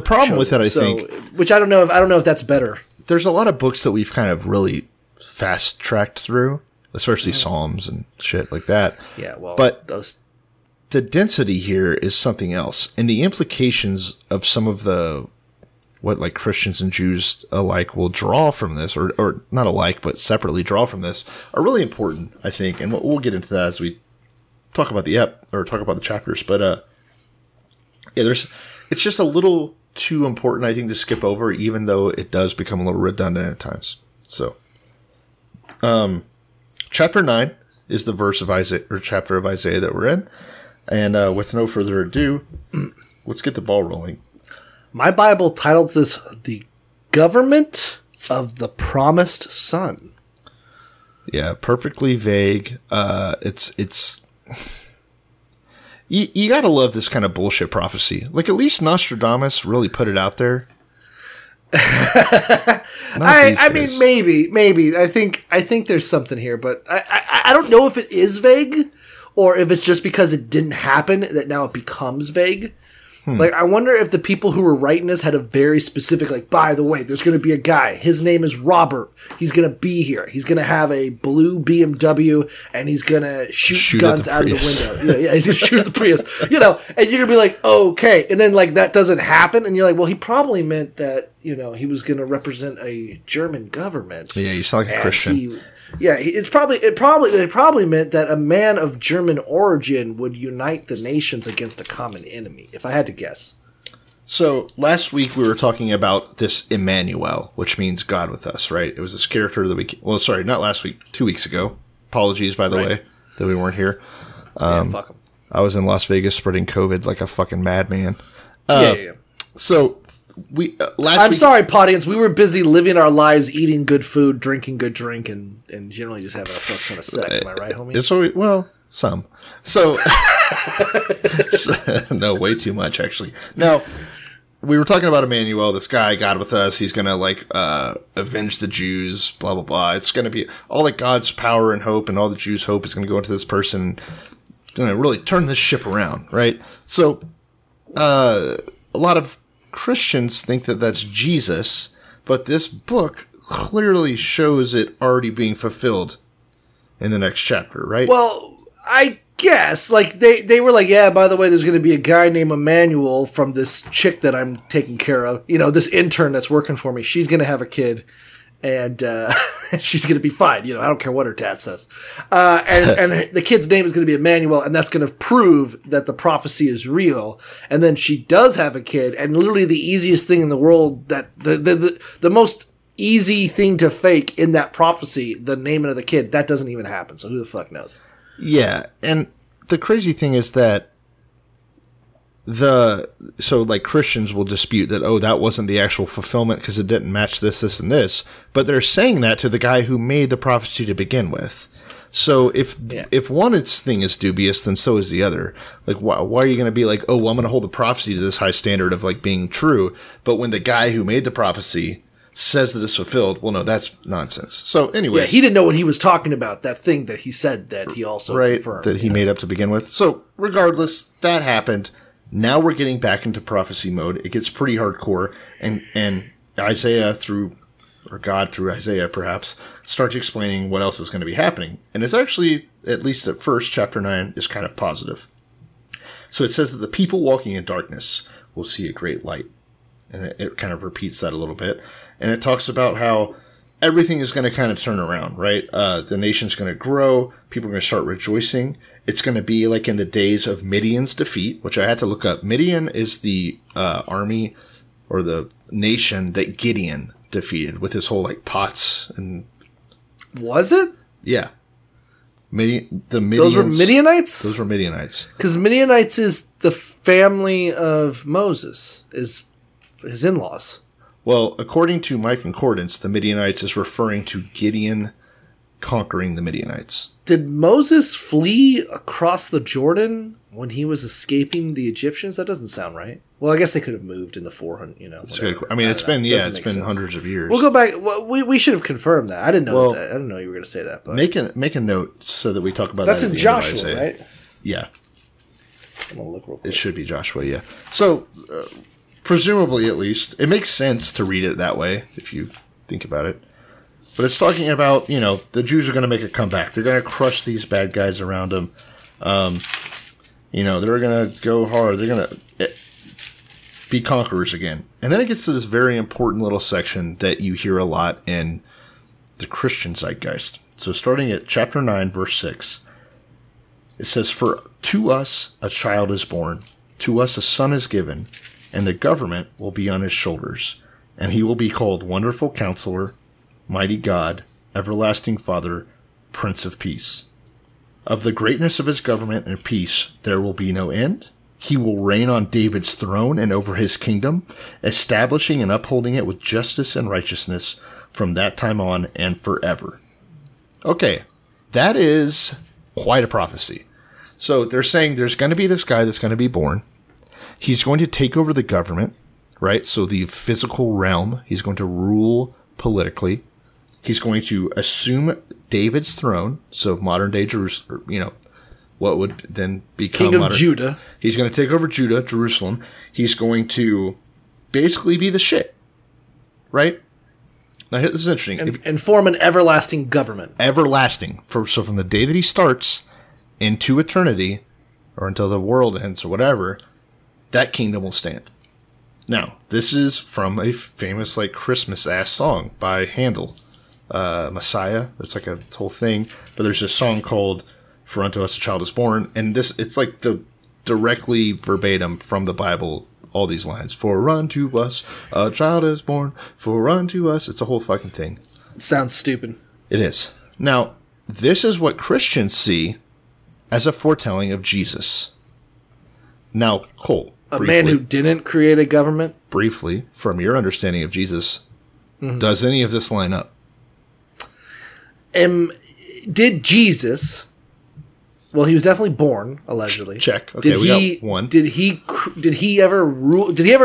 problem with it, I think, which I don't know if that's better. There's a lot of books that we've kind of really fast tracked through, especially Psalms and shit like that. Yeah, well, but those. The density here is something else, and the implications of some of the what like Christians and Jews alike will draw from this, or not alike, but separately draw from this, are really important, I think. And we'll get into that as we talk about the talk about the chapters. But it's just a little too important, I think, to skip over, even though it does become a little redundant at times. So, chapter 9 is the verse of Isaiah or chapter of Isaiah that we're in. And with no further ado, let's get the ball rolling. My Bible titles this The Government of the Promised Son. Yeah, perfectly vague. It's you got to love this kind of bullshit prophecy. Like, at least Nostradamus really put it out there. I mean, maybe. I think there's something here, but I don't know if it is vague. Or if it's just because it didn't happen that now it becomes vague. Like, I wonder if the people who were writing this had a very specific, like, by the way, there's going to be a guy. His name is Robert. He's going to be here. He's going to have a blue BMW, and he's going to shoot guns out of the window. Yeah, he's going to shoot at the Prius. You know, and you're going to be like, okay. And then, like, that doesn't happen. And you're like, well, he probably meant that, you know, he was going to represent a German government. Yeah, you sound like a Christian. It probably meant that a man of German origin would unite the nations against a common enemy, if I had to guess. So last week we were talking about this Emmanuel, which means God with us, right? It was this character that not last week, 2 weeks ago. Apologies, by the way, that we weren't here. Fuck him. I was in Las Vegas spreading COVID like a fucking madman. So. I'm sorry, Podians. We were busy living our lives, eating good food, drinking good drink, and generally just having a fuck ton of sex. Am I right, homie? Some. So no, way too much, actually. Now, we were talking about Emmanuel, this guy, God with us. He's going to, like, avenge the Jews, blah, blah, blah. It's going to be all that God's power and hope and all the Jews' hope is going to go into this person. Going to really turn this ship around, right? So, a lot of Christians think that that's Jesus, but this book clearly shows it already being fulfilled in the next chapter, right? Well, I guess. Like, they were like, yeah, by the way, there's going to be a guy named Emmanuel from this chick that I'm taking care of. You know, this intern that's working for me. She's going to have a kid, and she's going to be fine. You know, I don't care what her dad says. And the kid's name is going to be Emmanuel, and that's going to prove that the prophecy is real. And then she does have a kid, and literally the easiest thing in the world, that the most easy thing to fake in that prophecy, the naming of the kid, that doesn't even happen. So who the fuck knows? Yeah, and the crazy thing is that Christians will dispute that, that wasn't the actual fulfillment because it didn't match this, this, and this. But they're saying that to the guy who made the prophecy to begin with. So if one thing is dubious, then so is the other. Like, why are you going to be like, oh, well, I'm going to hold the prophecy to this high standard of like being true, but when the guy who made the prophecy says that it's fulfilled, well, no, that's nonsense. So anyway, yeah, he didn't know what he was talking about. That thing that he said that he also confirmed, that he made up to begin with. So regardless, that happened. Now we're getting back into prophecy mode. It gets pretty hardcore, and Isaiah through Isaiah, perhaps, starts explaining what else is going to be happening. And it's actually, at least at first, chapter 9 is kind of positive. So it says that the people walking in darkness will see a great light. And it kind of repeats that a little bit. And it talks about how everything is going to kind of turn around, right? The nation's going to grow. People are going to start rejoicing. It's going to be like in the days of Midian's defeat, which I had to look up. Midian is the army or the nation that Gideon defeated with his whole like pots and was it? Yeah. Those were Midianites? Those were Midianites. Because Midianites is the family of Moses, is his in-laws. Well, according to my concordance, the Midianites is referring to Gideon conquering the Midianites. Did Moses flee across the Jordan when he was escaping the Egyptians? That doesn't sound right. Well, I guess they could have moved in the 400, it's been hundreds of years. We'll go back. Well, we should have confirmed that. I didn't know that. I didn't know you were going to say that. But make a note so that we talk about that. That's in Joshua, right? Yeah. I'm going to look real quick. It should be Joshua, yeah. So, presumably at least, it makes sense to read it that way if you think about it. But it's talking about, the Jews are going to make a comeback. They're going to crush these bad guys around them. They're going to go hard. They're going to be conquerors again. And then it gets to this very important little section that you hear a lot in the Christian zeitgeist. So starting at chapter 9, verse 6, it says, "For to us a child is born, to us a son is given, and the government will be on his shoulders. And he will be called Wonderful Counselor, Mighty God, Everlasting Father, Prince of Peace. Of the greatness of his government and peace there will be no end. He will reign on David's throne and over his kingdom, establishing and upholding it with justice and righteousness from that time on and forever." Okay, that is quite a prophecy. So they're saying there's going to be this guy that's going to be born. He's going to take over the government, right? So the physical realm, he's going to rule politically. He's going to assume David's throne, so modern-day Jerusalem, what would then become King of Judah. He's going to take over Judah, Jerusalem. He's going to basically be the shit, right? Now, this is interesting. And form an everlasting government. Everlasting. So from the day that he starts into eternity, or until the world ends or whatever, that kingdom will stand. Now, this is from a famous Christmas-ass song by Handel. Messiah. That's like a whole thing. But there's this song called "For Unto Us a Child Is Born," and this it's like the directly verbatim from the Bible. All these lines: "For unto us a child is born. For unto us." It's a whole fucking thing. It sounds stupid. It is. Now, this is what Christians see as a foretelling of Jesus. Now, Cole, man who didn't create a government. Briefly, from your understanding of Jesus, does any of this line up? Did Jesus? Well, he was definitely born, allegedly. Check. Okay, we got one. Did he ever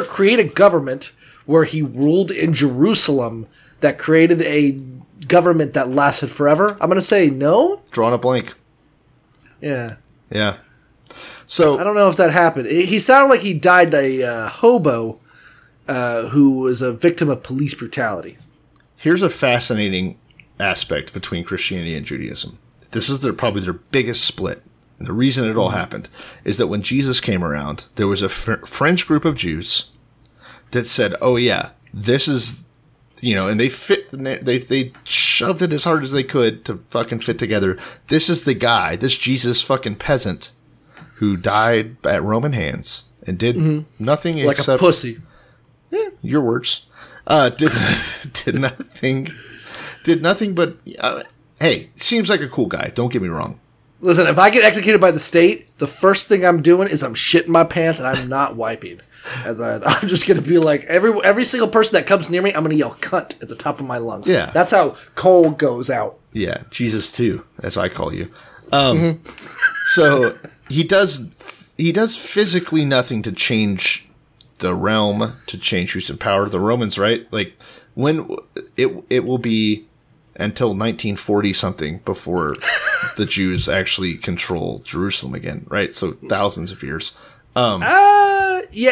create a government where he ruled in Jerusalem that created a government that lasted forever? I'm going to say no. Drawing a blank. Yeah. Yeah. So I don't know if that happened. He sounded like he died a hobo who was a victim of police brutality. Here's a fascinating aspect between Christianity and Judaism. This is probably their biggest split. And the reason it all happened is that when Jesus came around, there was a French group of Jews that said, "Oh yeah, this is," and they shoved it as hard as they could to fucking fit together. This is the guy, this Jesus fucking peasant who died at Roman hands and did nothing like except a pussy. Yeah, your words. Did nothing. Did nothing but, hey, seems like a cool guy. Don't get me wrong. Listen, if I get executed by the state, the first thing I'm doing is I'm shitting my pants and I'm not wiping. And then I'm just going to be like, every single person that comes near me, I'm going to yell cunt at the top of my lungs. Yeah. That's how Cole goes out. Yeah, Jesus too, as I call you. So he does physically nothing to change the realm, to change who's in power. The Romans, right? Like when it will be until 1940 something before the Jews actually control Jerusalem again, right? So thousands of years. Yeah,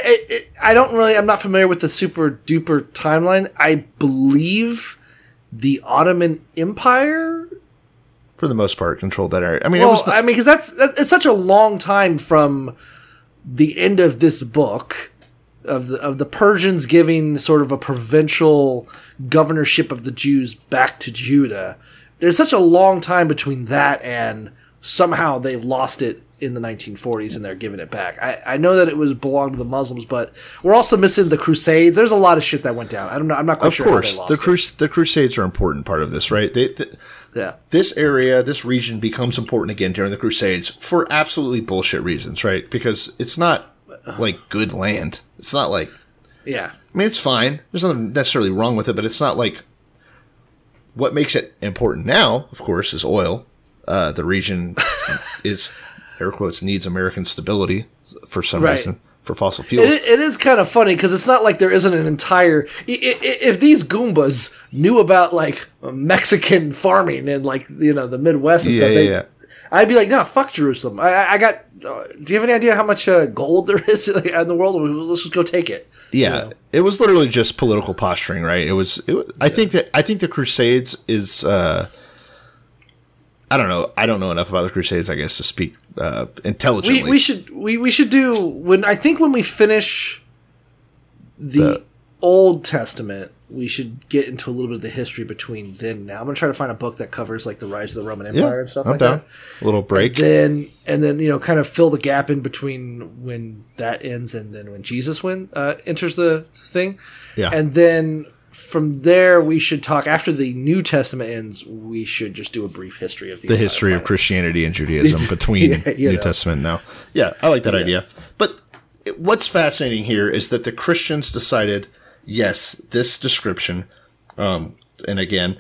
I don't really. I'm not familiar with the super duper timeline. I believe the Ottoman Empire, for the most part, controlled that area. I mean, well, because it's such a long time from the end of this book of the Persians giving sort of a provincial governorship of the Jews back to Judah. There's such a long time between that and somehow they've lost it in the 1940s and they're giving it back. I know that it belonged to the Muslims, but we're also missing the Crusades. There's a lot of shit that went down. I'm not quite sure. Of course, how they lost it. The Crusades are an important part of this, right? Yeah. This area, this region becomes important again during the Crusades for absolutely bullshit reasons, right? Because it's not like good land. It's not like, yeah, I mean, it's fine. There's nothing necessarily wrong with it, but it's not like what makes it important now, of course, is oil. The region is, air quotes, needs American stability for some reason, for fossil fuels. It is kind of funny because it's not like there isn't an entire – if these Goombas knew about, like, Mexican farming and, like, you know, the Midwest and stuff, I'd be like, no, fuck Jerusalem. I got – do you have any idea how much gold there is in the world? Let's just go take it. Yeah. You know? It was literally just political posturing, right? I think the Crusades is I don't know. I don't know enough about the Crusades, I guess, to speak intelligently. We should do when we finish the Old Testament, we should get into a little bit of the history between then and now. I'm gonna try to find a book that covers like the rise of the Roman Empire and stuff like that. A little break, and then you know, kind of fill the gap in between when that ends and then when Jesus enters the thing. Yeah, and then. From there, we should talk. After the New Testament ends, we should just do a brief history of the history of Christianity and Judaism between New Testament and now. Yeah, I like that idea. But what's fascinating here is that the Christians decided, yes, this description, and again,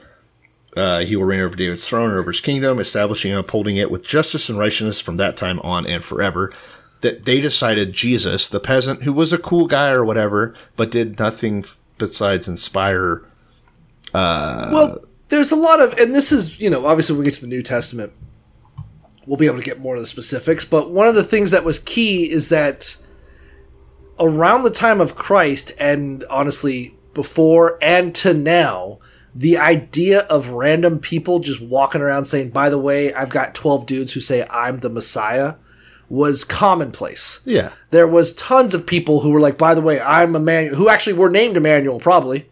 he will reign over David's throne and over his kingdom, establishing and upholding it with justice and righteousness from that time on and forever. That they decided Jesus, the peasant who was a cool guy or whatever, but did nothing besides inspire well, there's a lot of, and this is, you know, obviously when we get to the New Testament we'll be able to get more of the specifics, but one of the things that was key is that around the time of Christ, and honestly before and to now, the idea of random people just walking around saying, by the way, I've got 12 dudes who say I'm the Messiah, was commonplace. Yeah. There was tons of people who were like, by the way, I'm Emmanuel, who actually were named Emmanuel probably,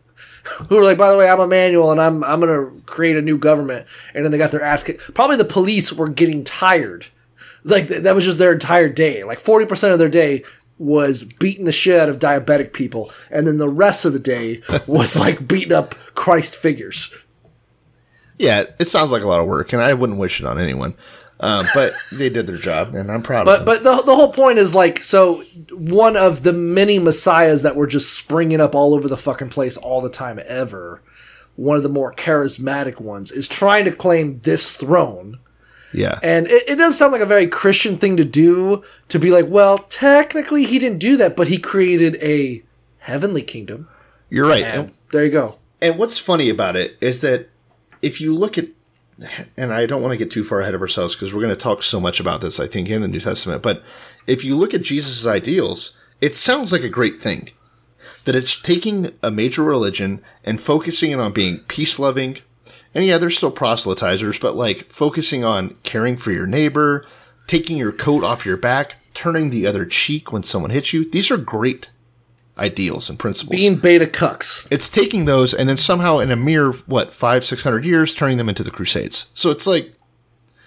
who were like, by the way, I'm Emmanuel and I'm going to create a new government. And then they got their ass kicked. Probably the police were getting tired. Like that was just their entire day. Like 40% of their day was beating the shit out of diabetic people. And then the rest of the day was like beating up Christ figures. Yeah. It sounds like a lot of work and I wouldn't wish it on anyone. But they did their job, and I'm proud of them. But the whole point is, like, so one of the many messiahs that were just springing up all over the fucking place all the time ever, one of the more charismatic ones, is trying to claim this throne. Yeah. And it does sound like a very Christian thing to do, to be like, well, technically he didn't do that, but he created a heavenly kingdom. You're right. And there you go. And what's funny about it is that if you look at, and I don't want to get too far ahead of ourselves because we're going to talk so much about this, I think, in the New Testament. But if you look at Jesus' ideals, it sounds like a great thing, that it's taking a major religion and focusing it on being peace-loving. And yeah, there's still proselytizers, but like focusing on caring for your neighbor, taking your coat off your back, turning the other cheek when someone hits you. These are great ideals and principles. Being beta cucks. It's taking those and then somehow in a mere, 500-600 years, turning them into the Crusades. So it's like,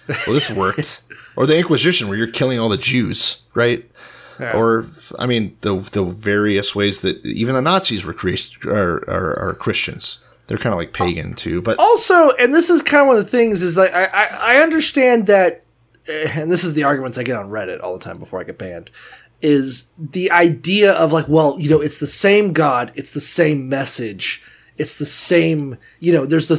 well, this worked. Or the Inquisition where you're killing all the Jews, right? Yeah. Or, I mean, the various ways that even the Nazis were are Christians. They're kind of like pagan too. But also, and this is kind of one of the things, is like, I understand that, and this is the arguments I get on Reddit all the time before I get banned, is the idea of like, well, you know, it's the same God, it's the same message, It's the same, you know, there's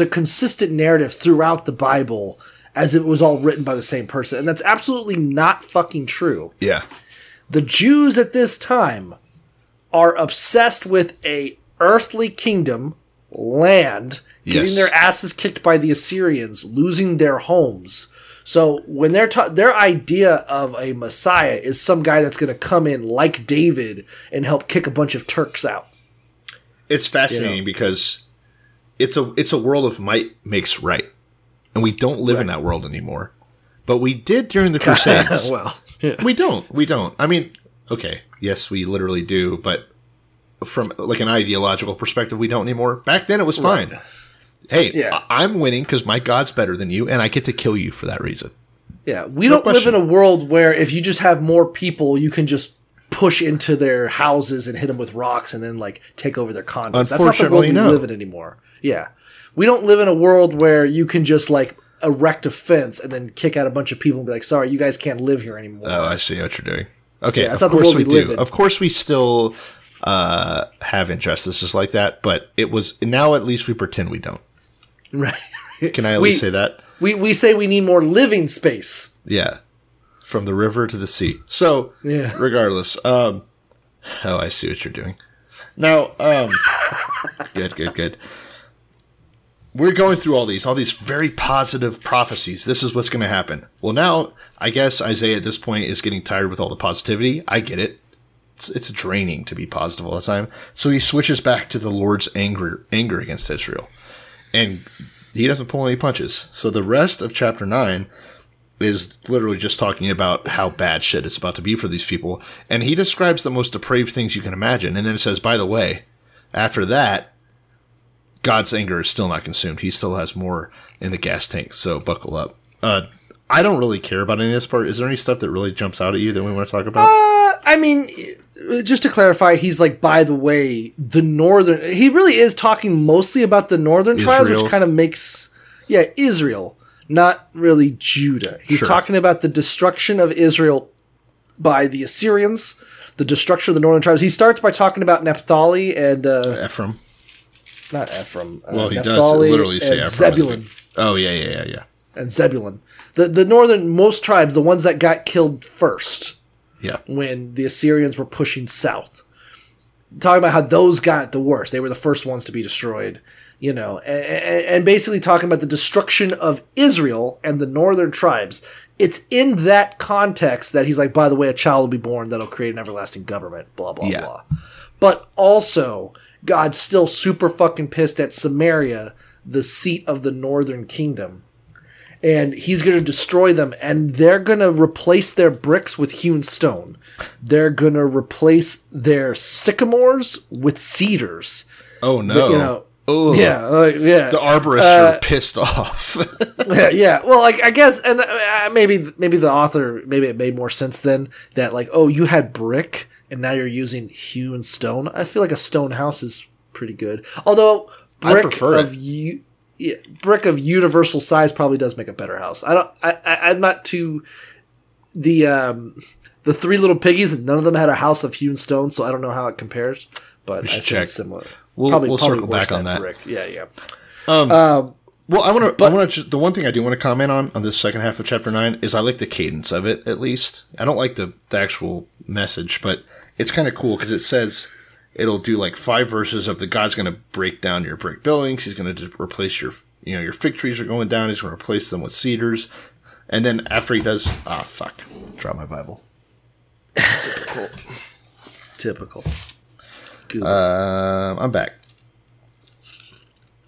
a consistent narrative throughout the Bible as if it was all written by the same person. And that's absolutely not fucking true. Yeah. The Jews at this time are obsessed with a earthly kingdom, land, getting their asses kicked by the Assyrians, losing their homes. So when they're their idea of a Messiah is some guy that's going to come in like David and help kick a bunch of Turks out. It's fascinating, you know? Because it's a world of might makes right, and we don't live in that world anymore. But we did during the Crusades. Well, yeah. We don't. I mean, okay, yes, we literally do, but from like an ideological perspective, we don't anymore. Back then, it was fine. Right. Hey, yeah. I'm winning because my God's better than you, and I get to kill you for that reason. Yeah, we don't live in a world where if you just have more people, you can just push into their houses and hit them with rocks and then, like, take over their condos. That's not the world we live in anymore. Yeah. We don't live in a world where you can just, like, erect a fence and then kick out a bunch of people and be like, sorry, you guys can't live here anymore. Oh, I see what you're doing. Okay, yeah, that's not the world we live in. Of course we still have injustices like that, but it was – now at least we pretend we don't. Right. Can I at least say that? We say we need more living space. Yeah. From the river to the sea. So, regardless. Oh, I see what you're doing. Now, good. We're going through all these very positive prophecies. This is what's going to happen. Well, now, I guess Isaiah at this point is getting tired with all the positivity. I get it. It's draining to be positive all the time. So he switches back to the Lord's anger against Israel. And he doesn't pull any punches. So the rest of chapter 9 is literally just talking about how bad shit it's about to be for these people. And he describes the most depraved things you can imagine. And then it says, by the way, after that, God's anger is still not consumed. He still has more in the gas tank. So buckle up. I don't really care about any of this part. Is there any stuff that really jumps out at you that we want to talk about? I mean, just to clarify, he's like, by the way, the northern – he really is talking mostly about the northern tribes, which kind of makes – yeah, Israel, not really Judah. He's talking about the destruction of Israel by the Assyrians, the destruction of the northern tribes. He starts by talking about Naphtali and Ephraim. Not Ephraim. Well, he Naphtali does literally say Ephraim. Zebulun. Oh, yeah. And Zebulun. The northernmost tribes, the ones that got killed first. Yeah. When the Assyrians were pushing south. Talking about how those got the worst. They were the first ones to be destroyed, you know. And basically talking about the destruction of Israel and the northern tribes. It's in that context that he's like, by the way, a child will be born that'll create an everlasting government, blah, blah, blah. But also, God's still super fucking pissed at Samaria, the seat of the northern kingdom. And he's going to destroy them, and they're going to replace their bricks with hewn stone. They're going to replace their sycamores with cedars. Oh, no. But, you know, the arborists are pissed off. Well, like, I guess, and maybe the author, maybe it made more sense then that, like, oh, you had brick, and now you're using hewn stone. I feel like a stone house is pretty good. Although, brick I prefer of you. Yeah, brick of universal size probably does make a better house. I'm not too the Three Little Piggies, and none of them had a house of hewn stone, so I don't know how it compares. But I think it's similar. We'll circle back on that. Brick. Yeah. Well, I want to the one thing I do want to comment on this second half of chapter 9 is I like the cadence of it. At least I don't like the actual message, but it's kind of cool because it says. It'll do like 5 verses of the God's going to break down your brick buildings. He's going to replace your fig trees are going down. He's going to replace them with cedars. And then after he does, drop my Bible. Typical. Good. I'm back.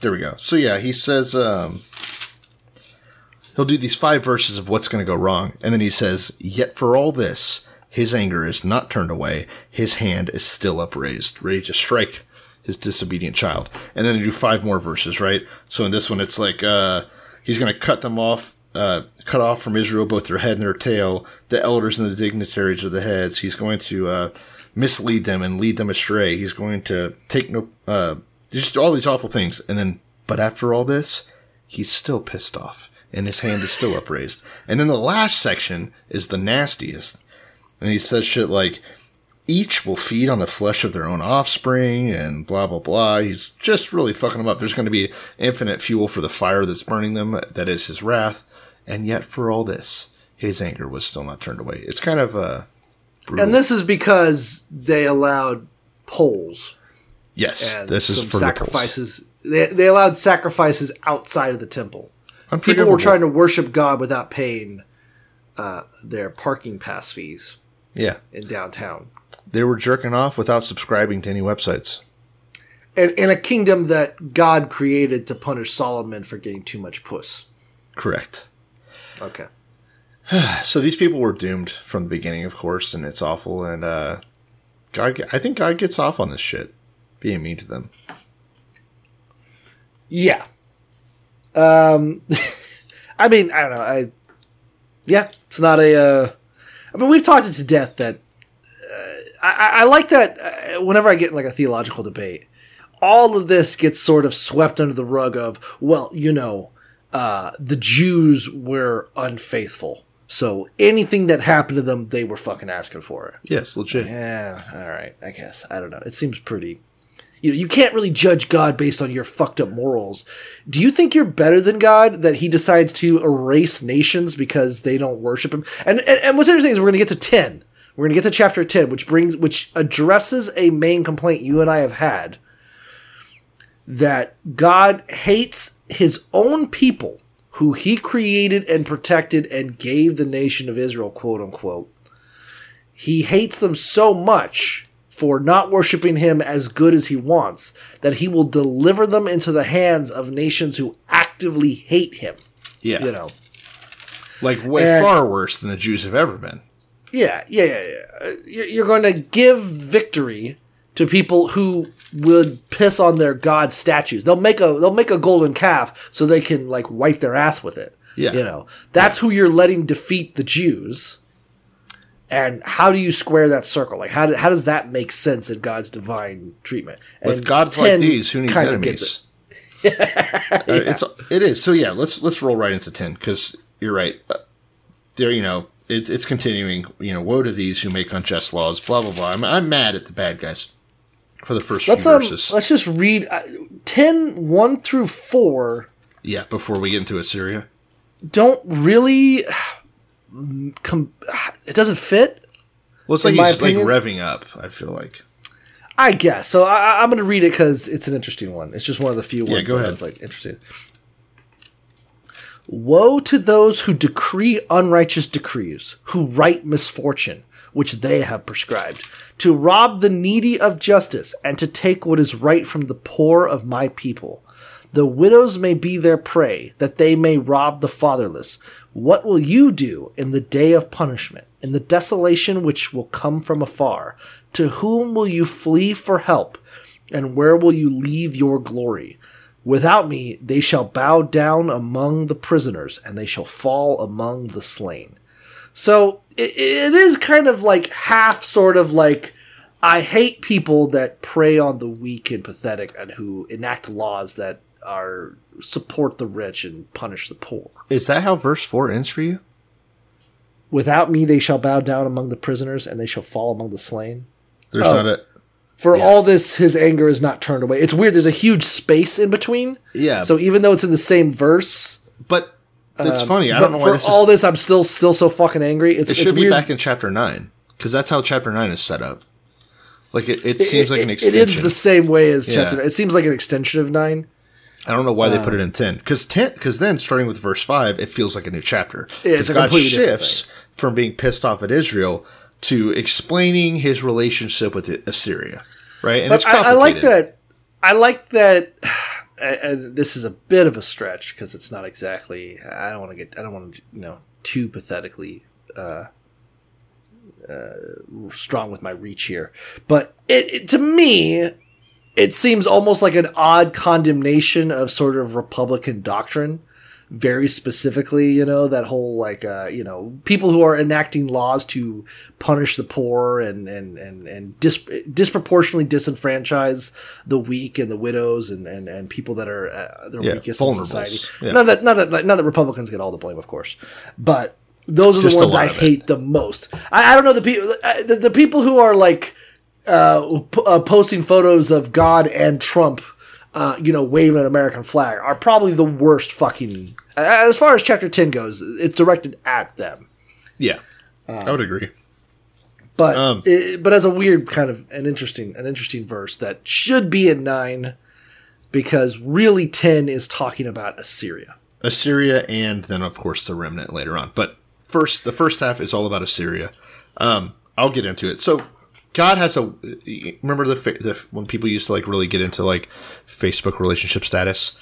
There we go. So yeah, he says, he'll do these 5 verses of what's going to go wrong. And then he says, yet for all this, his anger is not turned away. His hand is still upraised, ready to strike his disobedient child. And then you do 5 more verses, right? So in this one, it's like he's going to cut off from Israel both their head and their tail, the elders and the dignitaries of the heads. He's going to mislead them and lead them astray. He's going to take just all these awful things. And then, but after all this, he's still pissed off, and his hand is still upraised. And then the last section is the nastiest. And he says shit like, each will feed on the flesh of their own offspring and blah, blah, blah. He's just really fucking them up. There's going to be infinite fuel for the fire that's burning them. That is his wrath. And yet for all this, his anger was still not turned away. It's kind of brutal. And this is because they allowed polls. Yes, this is for sacrifices. They allowed sacrifices outside of the temple. People were trying to worship God without paying their parking pass fees. Yeah, in downtown, they were jerking off without subscribing to any websites. And in a kingdom that God created to punish Solomon for getting too much puss. Correct. Okay. So these people were doomed from the beginning, of course, and it's awful. And I think God gets off on this shit, being mean to them. Yeah. I mean, I don't know. It's not a. I mean, we've talked it to death that I like that. Whenever I get in like a theological debate, all of this gets sort of swept under the rug of, well, you know, the Jews were unfaithful, so anything that happened to them, they were fucking asking for it. Yes, legit. Yeah. All right. I guess I don't know. It seems pretty. You know, you can't really judge God based on your fucked up morals. Do you think you're better than God that he decides to erase nations because they don't worship him? And what's interesting is we're going to get to 10. We're going to get to chapter 10, which addresses a main complaint you and I have had, that God hates his own people who he created and protected and gave the nation of Israel, quote unquote. He hates them so much for not worshiping him as good as he wants, that he will deliver them into the hands of nations who actively hate him. Yeah. You know. Like far worse than the Jews have ever been. Yeah. You're going to give victory to people who would piss on their god statues. They'll make a golden calf so they can like wipe their ass with it. Yeah. You know. That's who you're letting defeat the Jews. And how do you square that circle? Like, how does that make sense in God's divine treatment? And with gods like these, who needs enemies? It. It is. So yeah, let's roll right into 10 because you're right. There, you know, it's continuing. You know, woe to these who make unjust laws. Blah blah blah. I'm mad at the bad guys for the first few verses. Let's just read 10, 1 through 4. Yeah, before we get into Assyria. Don't really. It doesn't fit. Well, it's like he's like revving up, I feel like. I guess. So I'm going to read it because it's an interesting one. It's just one of the few ones that is like interesting. Woe to those who decree unrighteous decrees, who write misfortune, which they have prescribed, to rob the needy of justice and to take what is right from the poor of my people. The widows may be their prey, that they may rob the fatherless. What will you do in the day of punishment, in the desolation which will come from afar? To whom will you flee for help, and where will you leave your glory? Without me, they shall bow down among the prisoners, and they shall fall among the slain. So it is kind of like half sort of like, I hate people that prey on the weak and pathetic and who enact laws that are support the rich and punish the poor. Is that how verse 4 ends for you? Without me they shall bow down among the prisoners and they shall fall among the slain. There's not a... For all this, his anger is not turned away. It's weird. There's a huge space in between. Yeah. So even though it's in the same verse... But that's funny. I don't know why this is... For all this, I'm still so fucking angry. It should be weird. Back in chapter 9 because that's how chapter 9 is set up. Like it seems like an extension. It is the same way as chapter 9. It seems like an extension of 9. I don't know why they put it in 10. Because then, starting with verse 5, it feels like a new chapter. Because God shifts from being pissed off at Israel to explaining his relationship with Assyria. Right? And but it's complicated. I like that. And this is a bit of a stretch because it's not exactly. I don't want to, you know, too pathetically strong with my reach here. But it to me. It seems almost like an odd condemnation of sort of Republican doctrine, very specifically, you know, that whole like, you know, people who are enacting laws to punish the poor and disproportionately disenfranchise the weak and the widows and people that are the weakest in society. Yeah. Not that Republicans get all the blame, of course, but Those are the ones I hate the most. I don't know the people who are like posting photos of God and Trump, waving an American flag are probably the worst fucking. As far as Chapter 10 goes, it's directed at them. Yeah, I would agree. But but as a weird kind of an interesting verse that should be in 9, because really 10 is talking about Assyria, and then of course the remnant later on. But first, the first half is all about Assyria. I'll get into it. So God has a remember when people used to like really get into like Facebook relationship status.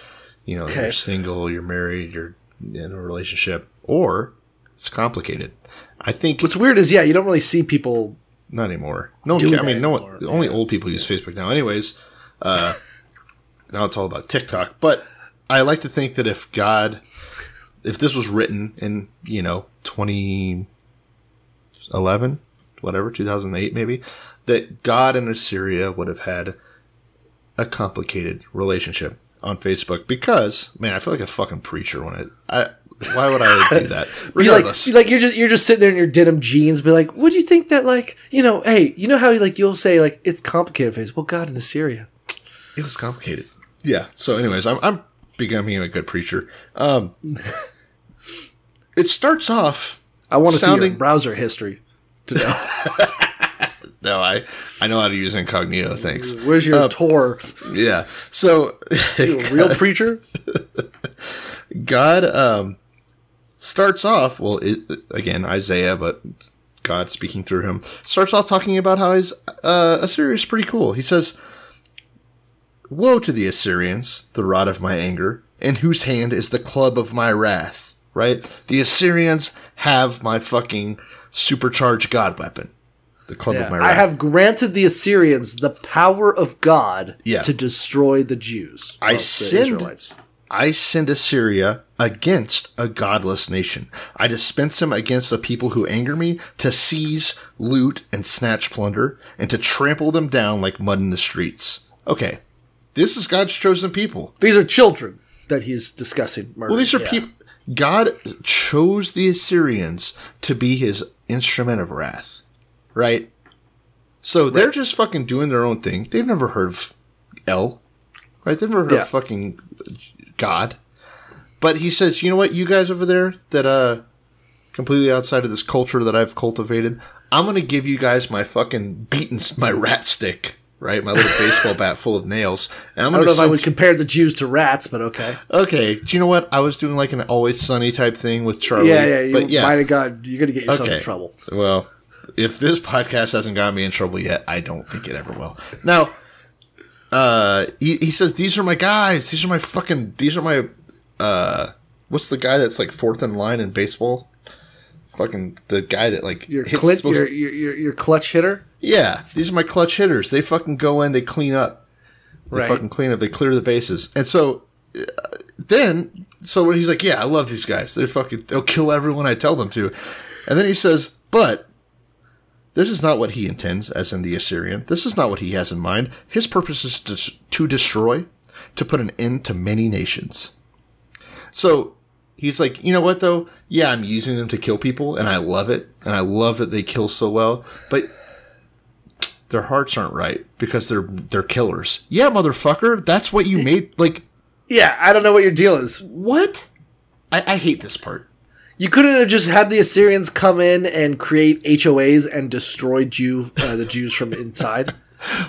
You know, okay. You're single, you're married, you're in a relationship, or it's complicated. I think what's weird is you don't really see people not anymore. No one, only old people use Facebook now. Anyways, now it's all about TikTok, but. I like to think that if this was written in, 2011, whatever, 2008 maybe, that God and Assyria would have had a complicated relationship on Facebook because, man, I feel like a fucking preacher when I why would I do that? Regardless. Like you're just sitting there in your denim jeans, be like, would you think that hey, you know how you'll say it's complicated phase? Well, God and Assyria. It was complicated. Yeah. So anyways, I'm becoming a good preacher. It starts off. I want to see your browser history to know. No, I know how to use incognito. Thanks. Where's your Tor? Yeah. So, you a real preacher? God starts off. Well, again, Isaiah, but God speaking through him starts off talking about how his Assyria is pretty cool. He says. Woe to the Assyrians, the rod of my anger, in whose hand is the club of my wrath, right? The Assyrians have my fucking supercharged God weapon, the club of my wrath. I have granted the Assyrians the power of God to destroy the Jews. I send Assyria against a godless nation. I dispense him against the people who anger me to seize, loot, and snatch plunder, and to trample them down like mud in the streets. Okay. This is God's chosen people. These are children that he's discussing. Murder. Well, these are people. God chose the Assyrians to be his instrument of wrath, right? So they're just fucking doing their own thing. They've never heard of El, right? They've never heard of fucking God. But he says, you know what? You guys over there that completely outside of this culture that I've cultivated, I'm going to give you guys my fucking my rat stick. Right, my little baseball bat full of nails. And I don't know if I would compare the Jews to rats, but okay. Okay, do you know what? I was doing an Always Sunny type thing with Charlie. Yeah, you might have got, you're going to get yourself in trouble. Well, if this podcast hasn't got me in trouble yet, I don't think it ever will. Now, he says, these are my guys. These are my fucking, what's the guy that's fourth in line in baseball? Fucking the guy that your clutch hitter. Yeah, these are my clutch hitters. They fucking go in, they clean up, they clear the bases, and so then he's like, yeah, I love these guys. They'll kill everyone I tell them to, and then he says, but this is not what he intends, as in the Assyrian. This is not what he has in mind. His purpose is to destroy, to put an end to many nations. So. He's like, you know what, though? Yeah, I'm using them to kill people, and I love it. And I love that they kill so well. But their hearts aren't right because they're killers. Yeah, motherfucker, that's what you made. Yeah, I don't know what your deal is. What? I hate this part. You couldn't have just had the Assyrians come in and create HOAs and destroy the Jews from inside?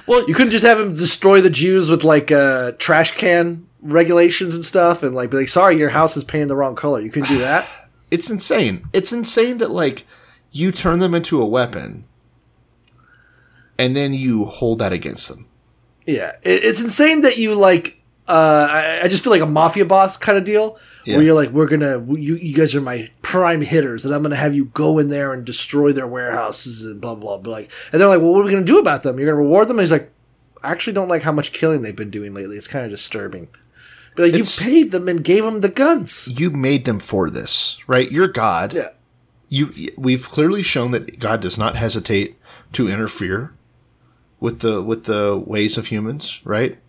Well, you couldn't just have them destroy the Jews with, a trash can regulations and stuff, and be like, sorry, your house is painted the wrong color. You couldn't do that. It's insane. It's insane that you turn them into a weapon, and then you hold that against them. Yeah, it's insane that you I just feel like a mafia boss kind of deal, where you're like, we're gonna, you guys are my prime hitters, and I'm gonna have you go in there and destroy their warehouses and blah blah blah. And they're like, well, what are we gonna do about them? You're gonna reward them? And he's like, I actually don't like how much killing they've been doing lately. It's kind of disturbing. But you paid them and gave them the guns. You made them for this, right? You're God. Yeah. We've clearly shown that God does not hesitate to interfere with the ways of humans, right?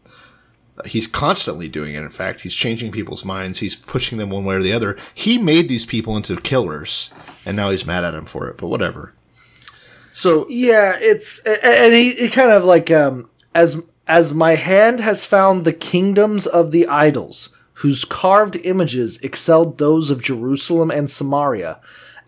He's constantly doing it. In fact, he's changing people's minds. He's pushing them one way or the other. He made these people into killers, and now he's mad at him for it, but whatever. So yeah, it's, and he kind of like, as my hand has found the kingdoms of the idols, whose carved images excelled those of Jerusalem and Samaria,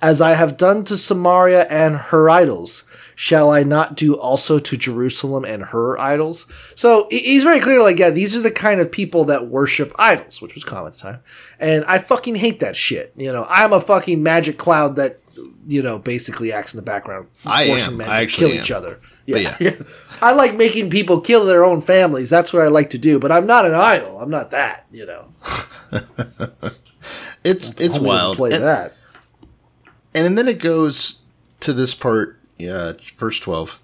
as I have done to Samaria and her idols, shall I not do also to Jerusalem and her idols? So he's very clear, like, yeah, these are the kind of people that worship idols, which was Comet's time. And I fucking hate that shit. You know, I'm a fucking magic cloud that, you know, basically acts in the background, forcing men to kill each other. Yeah. Yeah. I like making people kill their own families. That's what I like to do. But I'm not an idol. I'm not that, you know. It's wild. And then it goes to this part. Yeah, verse 12.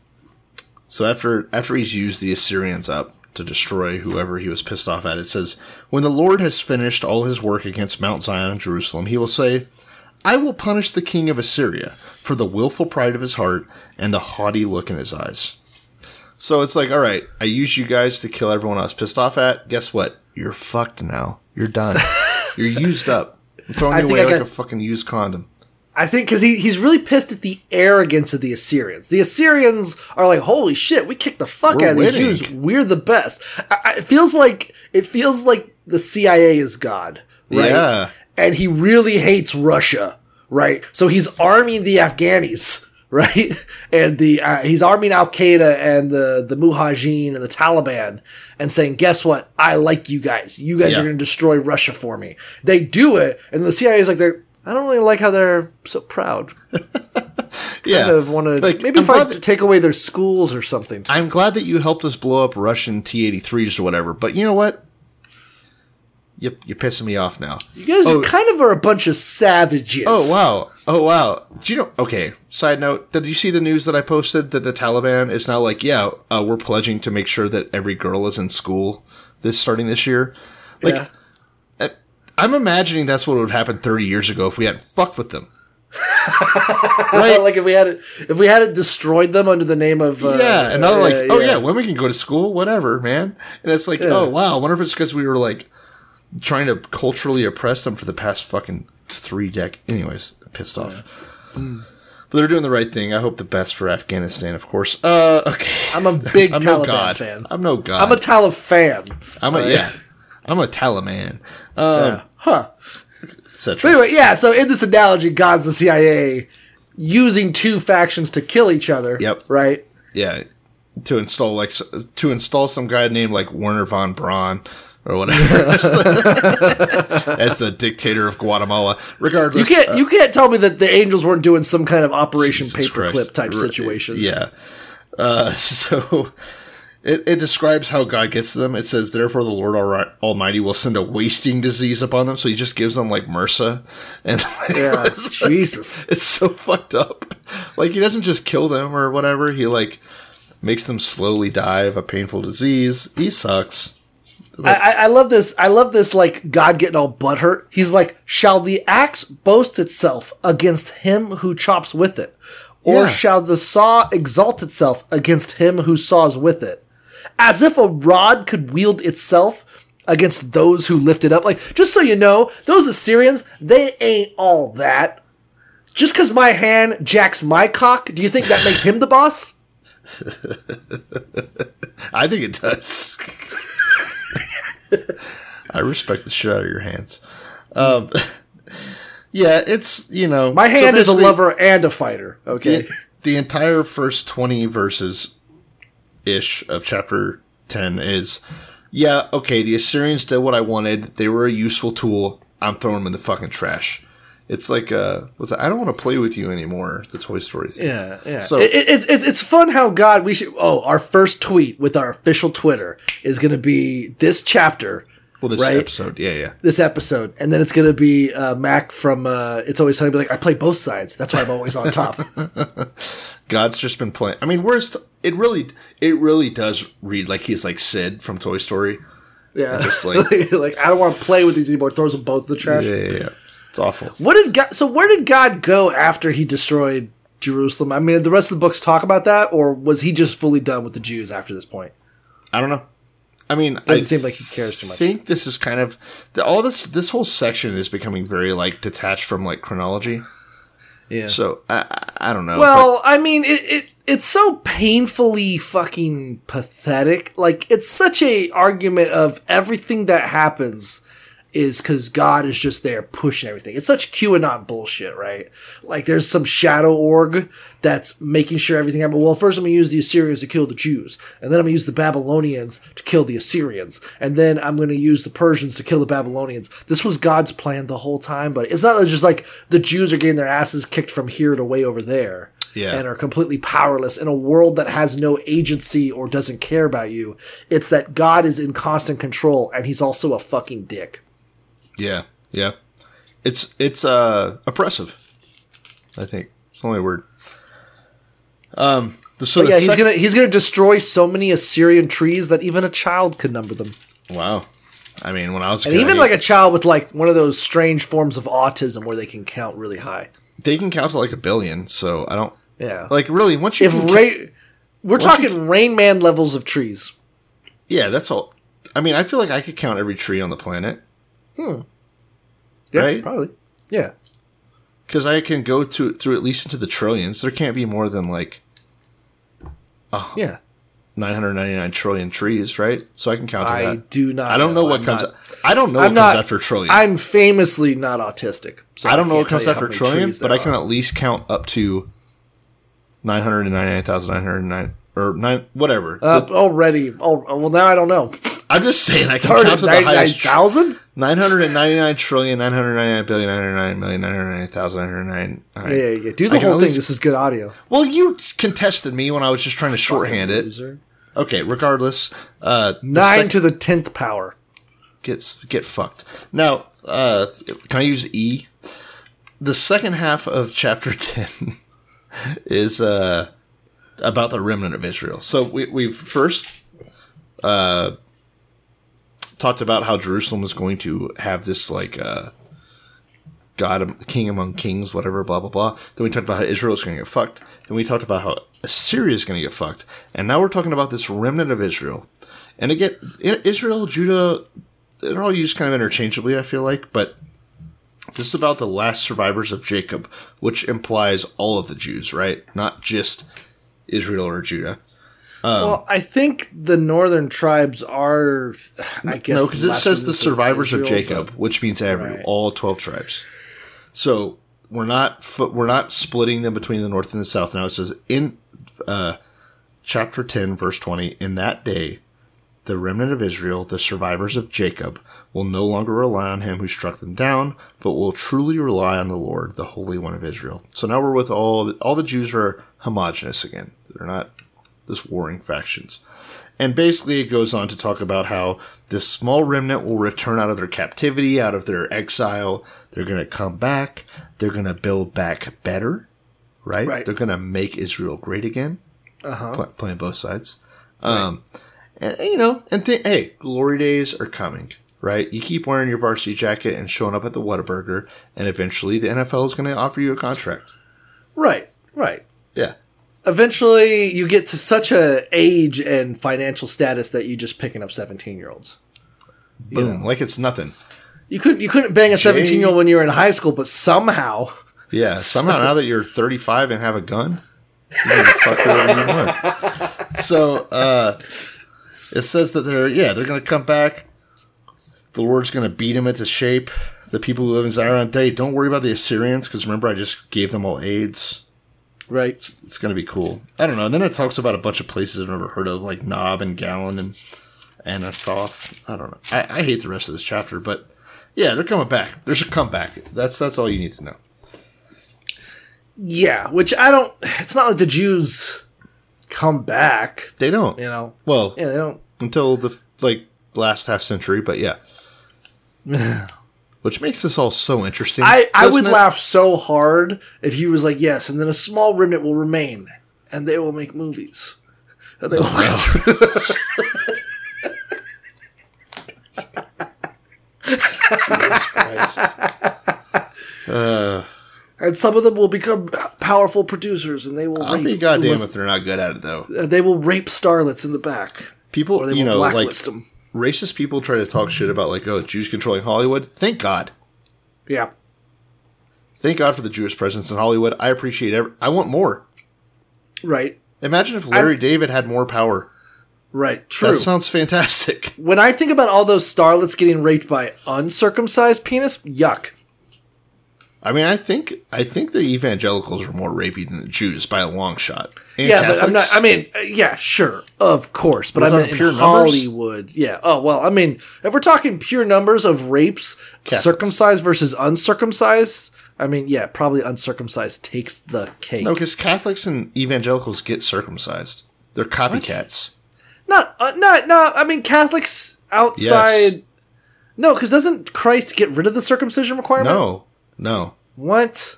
So after he's used the Assyrians up to destroy whoever he was pissed off at, it says, when the Lord has finished all his work against Mount Zion and Jerusalem, he will say, I will punish the king of Assyria for the willful pride of his heart and the haughty look in his eyes. So it's like, all right, I used you guys to kill everyone I was pissed off at. Guess what? You're fucked now. You're done. You're used up. I'm throwing you away like a fucking used condom. I think because he's really pissed at the arrogance of the Assyrians. The Assyrians are like, holy shit, we kicked the fuck out of these Jews. We're the best. It feels like the CIA is God, right? Yeah. And he really hates Russia, right? So he's arming the Afghanis, right? And he's arming Al-Qaeda and the Mujahideen and the Taliban and saying, guess what? I like you guys. You guys are going to destroy Russia for me. They do it, and the CIA is like, I don't really like how they're so proud. Kind of want to, like, maybe if I take away their schools or something. I'm glad that you helped us blow up Russian T-83s or whatever, but you know what? You're pissing me off now. You guys are kind of a bunch of savages. Oh, wow. Do you know? Okay, side note. Did you see the news that I posted that the Taliban is now like, we're pledging to make sure that every girl is in school starting this year? Like, yeah. I'm imagining that's what would have happened 30 years ago if we hadn't fucked with them. Right? Like if we hadn't destroyed them under the name of... and now they're like, women can go to school, whatever, man. And it's like, oh, wow, I wonder if it's because we were, like, trying to culturally oppress them for the past fucking three decades. Anyways, pissed off. Mm. But they're doing the right thing. I hope the best for Afghanistan, of course. Okay. I'm a big Taliban fan. I'm no god. I'm a Taliban. I'm a Taliban. But anyway, so in this analogy, God's the CIA using two factions to kill each other. Yep. Right? Yeah. To install some guy named like Werner von Braun or whatever as the dictator of Guatemala. Regardless. You can't tell me that the angels weren't doing some kind of Operation Paperclip type situation. Yeah. It describes how God gets to them. It says, therefore, the Lord Almighty will send a wasting disease upon them. So he just gives them, like, MRSA. And it's Jesus. Like, it's so fucked up. Like, he doesn't just kill them or whatever. He, like, makes them slowly die of a painful disease. He sucks. I love this. I love this, like, God getting all butthurt. He's like, shall the axe boast itself against him who chops with it? Or shall the saw exalt itself against him who saws with it? As if a rod could wield itself against those who lift it up. Like, just so you know, those Assyrians, they ain't all that. Just because my hand jacks my cock, do you think that makes him the boss? I think it does. I respect the shit out of your hands. It's, you know. My hand is a lover and a fighter, okay? The entire first 20 verses... ish of chapter 10 is, the Assyrians did what I wanted. They were a useful tool. I'm throwing them in the fucking trash. It's like, I don't want to play with you anymore. The Toy Story thing. Yeah. So it's fun how God. We should. Oh, our first tweet with our official Twitter is going to be this chapter. Well, this episode, this episode, and then it's going to be Mac from It's Always Sunny. Be like, I play both sides. That's why I'm always on top. God's just been playing. I mean, it really does read like he's like Sid from Toy Story. Yeah, just like, like I don't want to play with these anymore. Throws them both in the trash. Yeah. It's awful. Where did God go after he destroyed Jerusalem? I mean, the rest of the books talk about that, or was he just fully done with the Jews after this point? I don't know. I mean, it doesn't seem like he cares too much. I think this is kind of all this whole section is becoming very like detached from like chronology. Yeah. So I don't know. Well, I mean, it's so painfully fucking pathetic. Like, it's such a argument of everything that happens is because God is just there pushing everything. It's such QAnon bullshit, right? Like, there's some shadow org that's making sure everything happens. Well, first I'm going to use the Assyrians to kill the Jews. And then I'm going to use the Babylonians to kill the Assyrians. And then I'm going to use the Persians to kill the Babylonians. This was God's plan the whole time. But it's not just like the Jews are getting their asses kicked from here to way over there. Yeah. And are completely powerless in a world that has no agency or doesn't care about you. It's that God is in constant control, and he's also a fucking dick. Yeah, yeah. It's oppressive, I think. It's the only word. He's gonna destroy so many Assyrian trees that even a child could number them. Wow. I mean, when I was a kid, even like a child with like one of those strange forms of autism where they can count really high. They can count to like a billion, so I don't. Yeah. Like really, once you we're talking Rain Man levels of trees. Yeah, that's all. I mean, I feel like I could count every tree on the planet. Yeah, right? Probably. Yeah. Because I can go through at least into the trillions. There can't be more than like 999 trillion trees, right? So I can count to that. I don't know what comes after trillion. I'm famously not autistic. So I don't know what comes after trillion, but I can at least count up to 999,909 or nine, whatever. Now I don't know. I'm just saying I can count to the highest. 9,000? 999 trillion, 999 billion, 999 million, 999,000, 999. Yeah. Do the whole thing. This is good audio. Well, you contested me when I was just trying to shorthand it. Loser. Okay, regardless. 9 to the 10th power. Get fucked. Now, can I use E? The second half of chapter 10 is about the remnant of Israel. So we've first talked about how Jerusalem is going to have this like God, king among kings, whatever, blah, blah, blah. Then we talked about how Israel is going to get fucked. Then we talked about how Assyria is going to get fucked. And now we're talking about this remnant of Israel. And again, Israel, Judah, they're all used kind of interchangeably, I feel like. But this is about the last survivors of Jacob, which implies all of the Jews, right? Not just Israel or Judah. Well, I think the northern tribes are, I guess. No, because it says the survivors of Jacob, which means all 12 tribes. So we're not splitting them between the north and the south. Now it says in chapter 10, verse 20, in that day, the remnant of Israel, the survivors of Jacob, will no longer rely on him who struck them down, but will truly rely on the Lord, the Holy One of Israel. So now we're with all the Jews are homogenous again. They're not this warring factions. And basically it goes on to talk about how this small remnant will return out of their captivity, out of their exile. They're going to come back. They're going to build back better, right? They're going to make Israel great again, playing both sides. Right. And you know, and hey, glory days are coming, right? You keep wearing your varsity jacket and showing up at the Whataburger, and eventually the NFL is going to offer you a contract. Right. Yeah. Eventually, you get to such a age and financial status that you're just picking up 17-year-olds. Boom, you know? Like it's nothing. You couldn't bang a 17-year-old when you were in high school, but somehow. Yeah, somehow now that you're 35 and have a gun, you can fuck whoever you want. So it says that they're going to come back. The Lord's going to beat them into shape. The people who live in Zion today, don't worry about the Assyrians, because remember I just gave them all AIDS. Right. It's going to be cool. I don't know. And then it talks about a bunch of places I've never heard of, like Nob and Gallon and Anathoth. I don't know. I hate the rest of this chapter, but yeah, they're coming back. There's a comeback. That's all you need to know. Yeah, which it's not like the Jews come back. They don't. You know. Well, yeah, they don't. Until the last half century, but yeah. Which makes this all so interesting. I would laugh so hard if he was like, yes, and then a small remnant will remain, and they will make movies. And they and some of them will become powerful producers, and they will I'll be goddamn if they're not good at it, though. They will rape starlets in the back. People, or they will blacklist them. racist people try to talk shit about, like, oh, Jews controlling Hollywood. Thank God. Yeah. Thank God for the Jewish presence in Hollywood. I appreciate it. I want more. Right. Imagine if Larry David had more power. Right. True. That sounds fantastic. When I think about all those starlets getting raped by uncircumcised penis, yuck. I mean, I think the evangelicals are more rapey than the Jews by a long shot. And yeah, Catholics. But I'm not. I mean, yeah, sure, of course, but I mean, pure in Hollywood. Yeah. Oh well, I mean, if we're talking pure numbers of rapes, Catholics. Circumcised versus uncircumcised, I mean, yeah, probably uncircumcised takes the cake. No, because Catholics and evangelicals get circumcised. They're copycats. What? Not. I mean, Catholics outside. Yes. No, because doesn't Christ get rid of the circumcision requirement? No. What?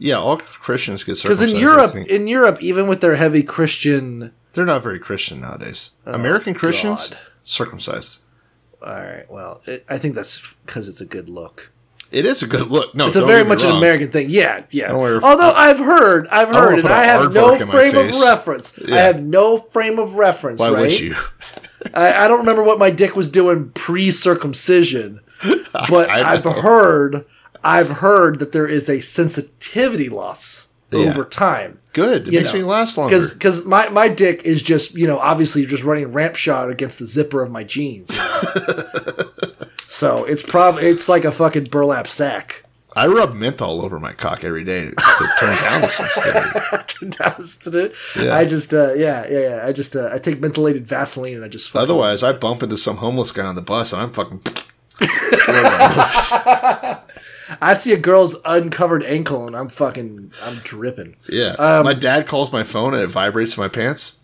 Yeah, all Christians get circumcised. Because in Europe, even with their heavy Christian... They're not very Christian nowadays. Oh, American Christians, God. Circumcised. All right, well, I think that's because it's a good look. It is a good look. No, it's a very much an American thing. Yeah, yeah. Although I've heard, and I have no frame of reference. Yeah. I have no frame of reference, right? Why would you? I don't remember what my dick was doing pre-circumcision, but I've heard that there is a sensitivity loss over time. Good. It makes me last longer. Because my dick is just, obviously just running rampshot against the zipper of my jeans. So it's like a fucking burlap sack. I rub menthol over my cock every day to turn down the sensitivity. Yeah. I just, I take mentholated Vaseline and I just fucking... Otherwise, I bump into some homeless guy on the bus and I'm fucking... I see a girl's uncovered ankle and I'm dripping. Yeah. My dad calls my phone and it vibrates in my pants.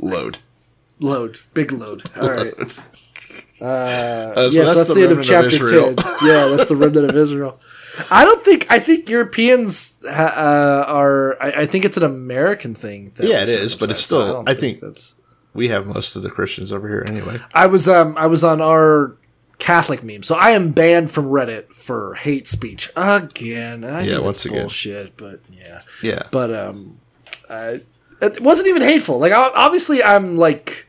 Load. Big load. All right. So that's the end of chapter 10. Yeah, that's the remnant of Israel. I think Europeans are, I think it's an American thing. Yeah, it is, but it's still, so I think that's... we have most of the Christians over here anyway. I was on our Catholic meme. So I am banned from Reddit for hate speech again. I think that's bullshit, but yeah. Yeah. But it wasn't even hateful. Like obviously I'm like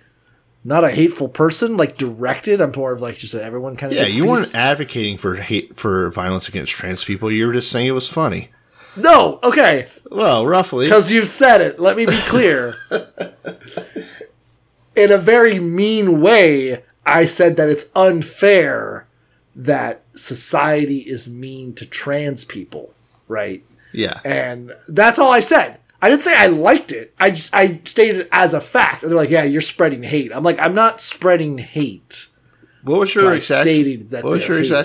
not a hateful person, like directed. I'm more of like just everyone kind of. Yeah, you weren't advocating for hate for violence against trans people. You were just saying it was funny. No, okay. Well, roughly. Because you've said it. Let me be clear. In a very mean way, I said that it's unfair that society is mean to trans people, right? Yeah. And that's all I said. I didn't say I liked it. I stated it as a fact. And they're like, yeah, you're spreading hate. I'm like, I'm not spreading hate. What was your exact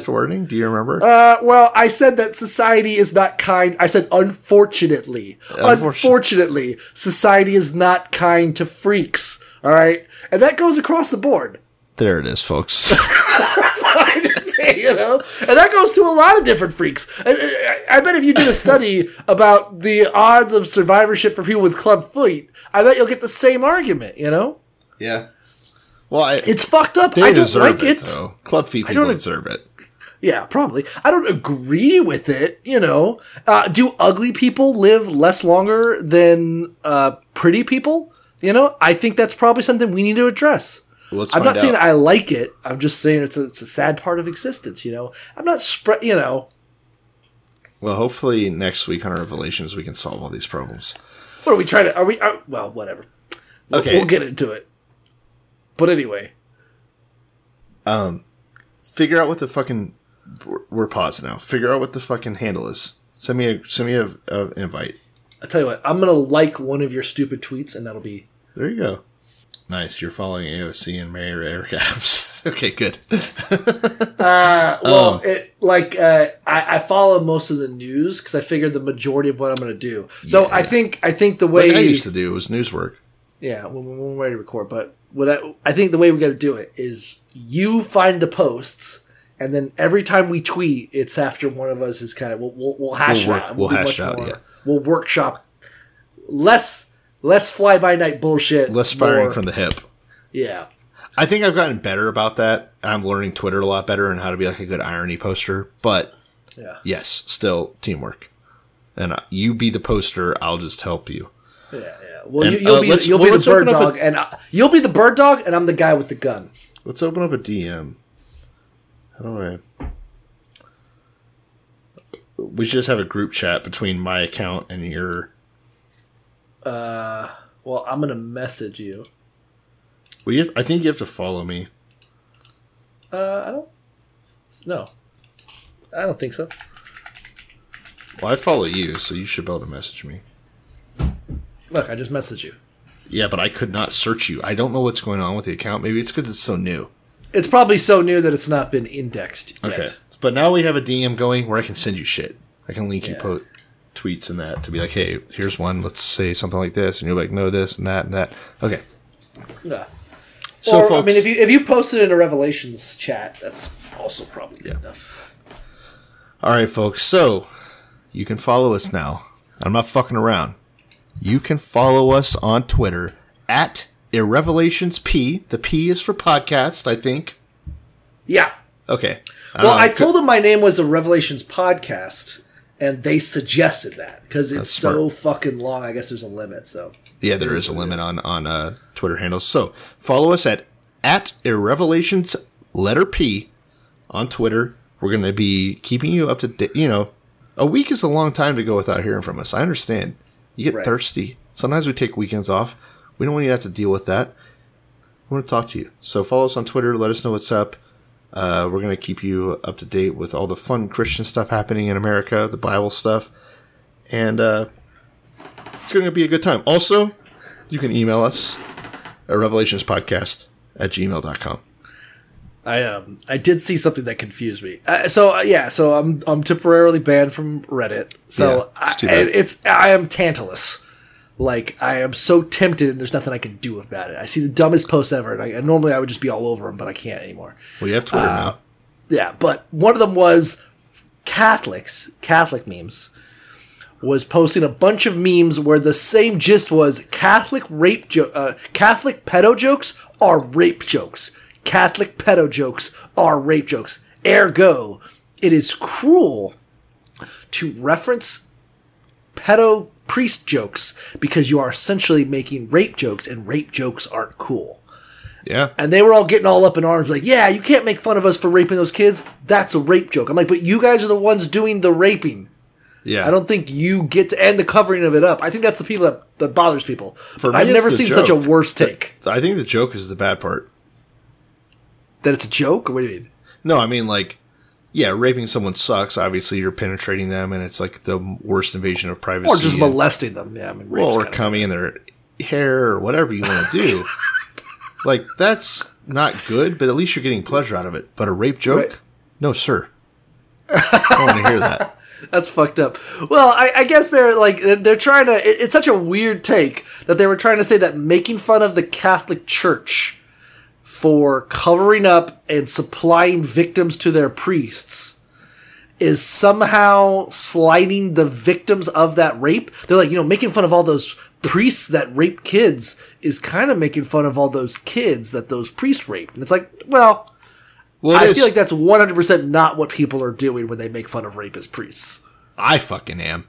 wording? Do you remember? Well, I said that society is not kind. I said, unfortunately, society is not kind to freaks. All right. And that goes across the board. There it is, folks. And that goes to a lot of different freaks. I bet if you did a study about the odds of survivorship for people with club feet, I bet you'll get the same argument. Yeah. Well, it's fucked up. I don't like it. Though. Club feet people deserve it. Yeah, probably. I don't agree with it. Do ugly people live less longer than pretty people? I think that's probably something we need to address. I'm not saying I like it. I'm just saying it's a sad part of existence, I'm not Well, hopefully next week on our Revelations we can solve all these problems. What are we trying to... well, whatever. Okay. We'll get into it. But anyway. Figure out what the fucking... We're paused now. Figure out what the fucking handle is. Send me an invite. I'll tell you what. I'm going to like one of your stupid tweets and that'll be... There you go. Nice, you're following AOC and Mayor Eric Adams. Okay, good. I follow most of the news because I figured the majority of what I'm going to do. So yeah. I think the way I used to do was news work. Yeah, when we're ready to record. But what I think the way we got to do it is you find the posts, and then every time we tweet, it's after one of us is kind of we'll hash it out. We'll hash it out. Yeah, we'll workshop less. Less fly-by-night bullshit. Less firing from the hip. Yeah. I think I've gotten better about that. I'm learning Twitter a lot better and how to be like a good irony poster. But, yes, still teamwork. And you be the poster. I'll just help you. Yeah, yeah. Well, you'll be the bird dog. And I'm the guy with the gun. Let's open up a DM. How do I... We should just have a group chat between my account and your... Well, I'm going to message you. Well, I think you have to follow me. I don't... No. I don't think so. Well, I follow you, so you should be able to message me. Look, I just messaged you. Yeah, but I could not search you. I don't know what's going on with the account. Maybe it's because it's so new. It's probably so new that it's not been indexed yet. Okay. But now we have a DM going where I can send you shit. I can link you tweets and that to be like, hey, here's one. Let's say something like this. And you're like, no, this and that and that. Okay. Yeah. So, or, folks, I mean, if you posted in a Revelations chat, that's also probably good enough. All right, folks. So you can follow us now. I'm not fucking around. You can follow us on Twitter at IrrevelationsP. The P is for podcast, I think. Yeah. Okay. Well, I told them my name was a Revelations podcast, and they suggested that because it's so fucking long. I guess there's a limit. So yeah, there is a limit on Twitter handles. So follow us at Irrevelations letter P on Twitter. We're going to be keeping you up to date. You know, a week is a long time to go without hearing from us. I understand. You get thirsty. Sometimes we take weekends off. We don't want you to have to deal with that. We want to talk to you. So follow us on Twitter. Let us know what's up. We're going to keep you up to date with all the fun Christian stuff happening in America, the Bible stuff. And it's going to be a good time. Also, you can email us at revelationspodcast@gmail.com. I did see something that confused me. So I'm temporarily banned from Reddit. So yeah, I am Tantalus. Like, I am so tempted, and there's nothing I can do about it. I see the dumbest posts ever, and normally I would just be all over them, but I can't anymore. Well, you have Twitter now. Yeah, but one of them was Catholic memes, was posting a bunch of memes where the same gist was Catholic pedo jokes are rape jokes. Catholic pedo jokes are rape jokes. Ergo, it is cruel to reference pedo priest jokes because you are essentially making rape jokes, and rape jokes aren't cool. Yeah. And they were all getting all up in arms like, yeah, you can't make fun of us for raping those kids. That's a rape joke. I'm like, but you guys are the ones doing the raping. Yeah. I don't think you get to end the covering of it up. I think that's the people that bothers people. I've never seen such a worse take. I think the joke is the bad part. That it's a joke? Or what do you mean? No, I mean like, yeah, raping someone sucks. Obviously, you're penetrating them, and it's like the worst invasion of privacy. Or just molesting them. Yeah, I mean, or coming in their hair or whatever you want to do. Like, that's not good, but at least you're getting pleasure out of it. But a rape joke? Right. No, sir. I don't want to hear that. That's fucked up. Well, I guess they're trying to... It's such a weird take that they were trying to say that making fun of the Catholic Church for covering up and supplying victims to their priests is somehow sliding the victims of that rape. They're like, you know, making fun of all those priests that rape kids is kind of making fun of all those kids that those priests raped. And it's like, well I feel like that's 100% not what people are doing when they make fun of rape as priests. I fucking am.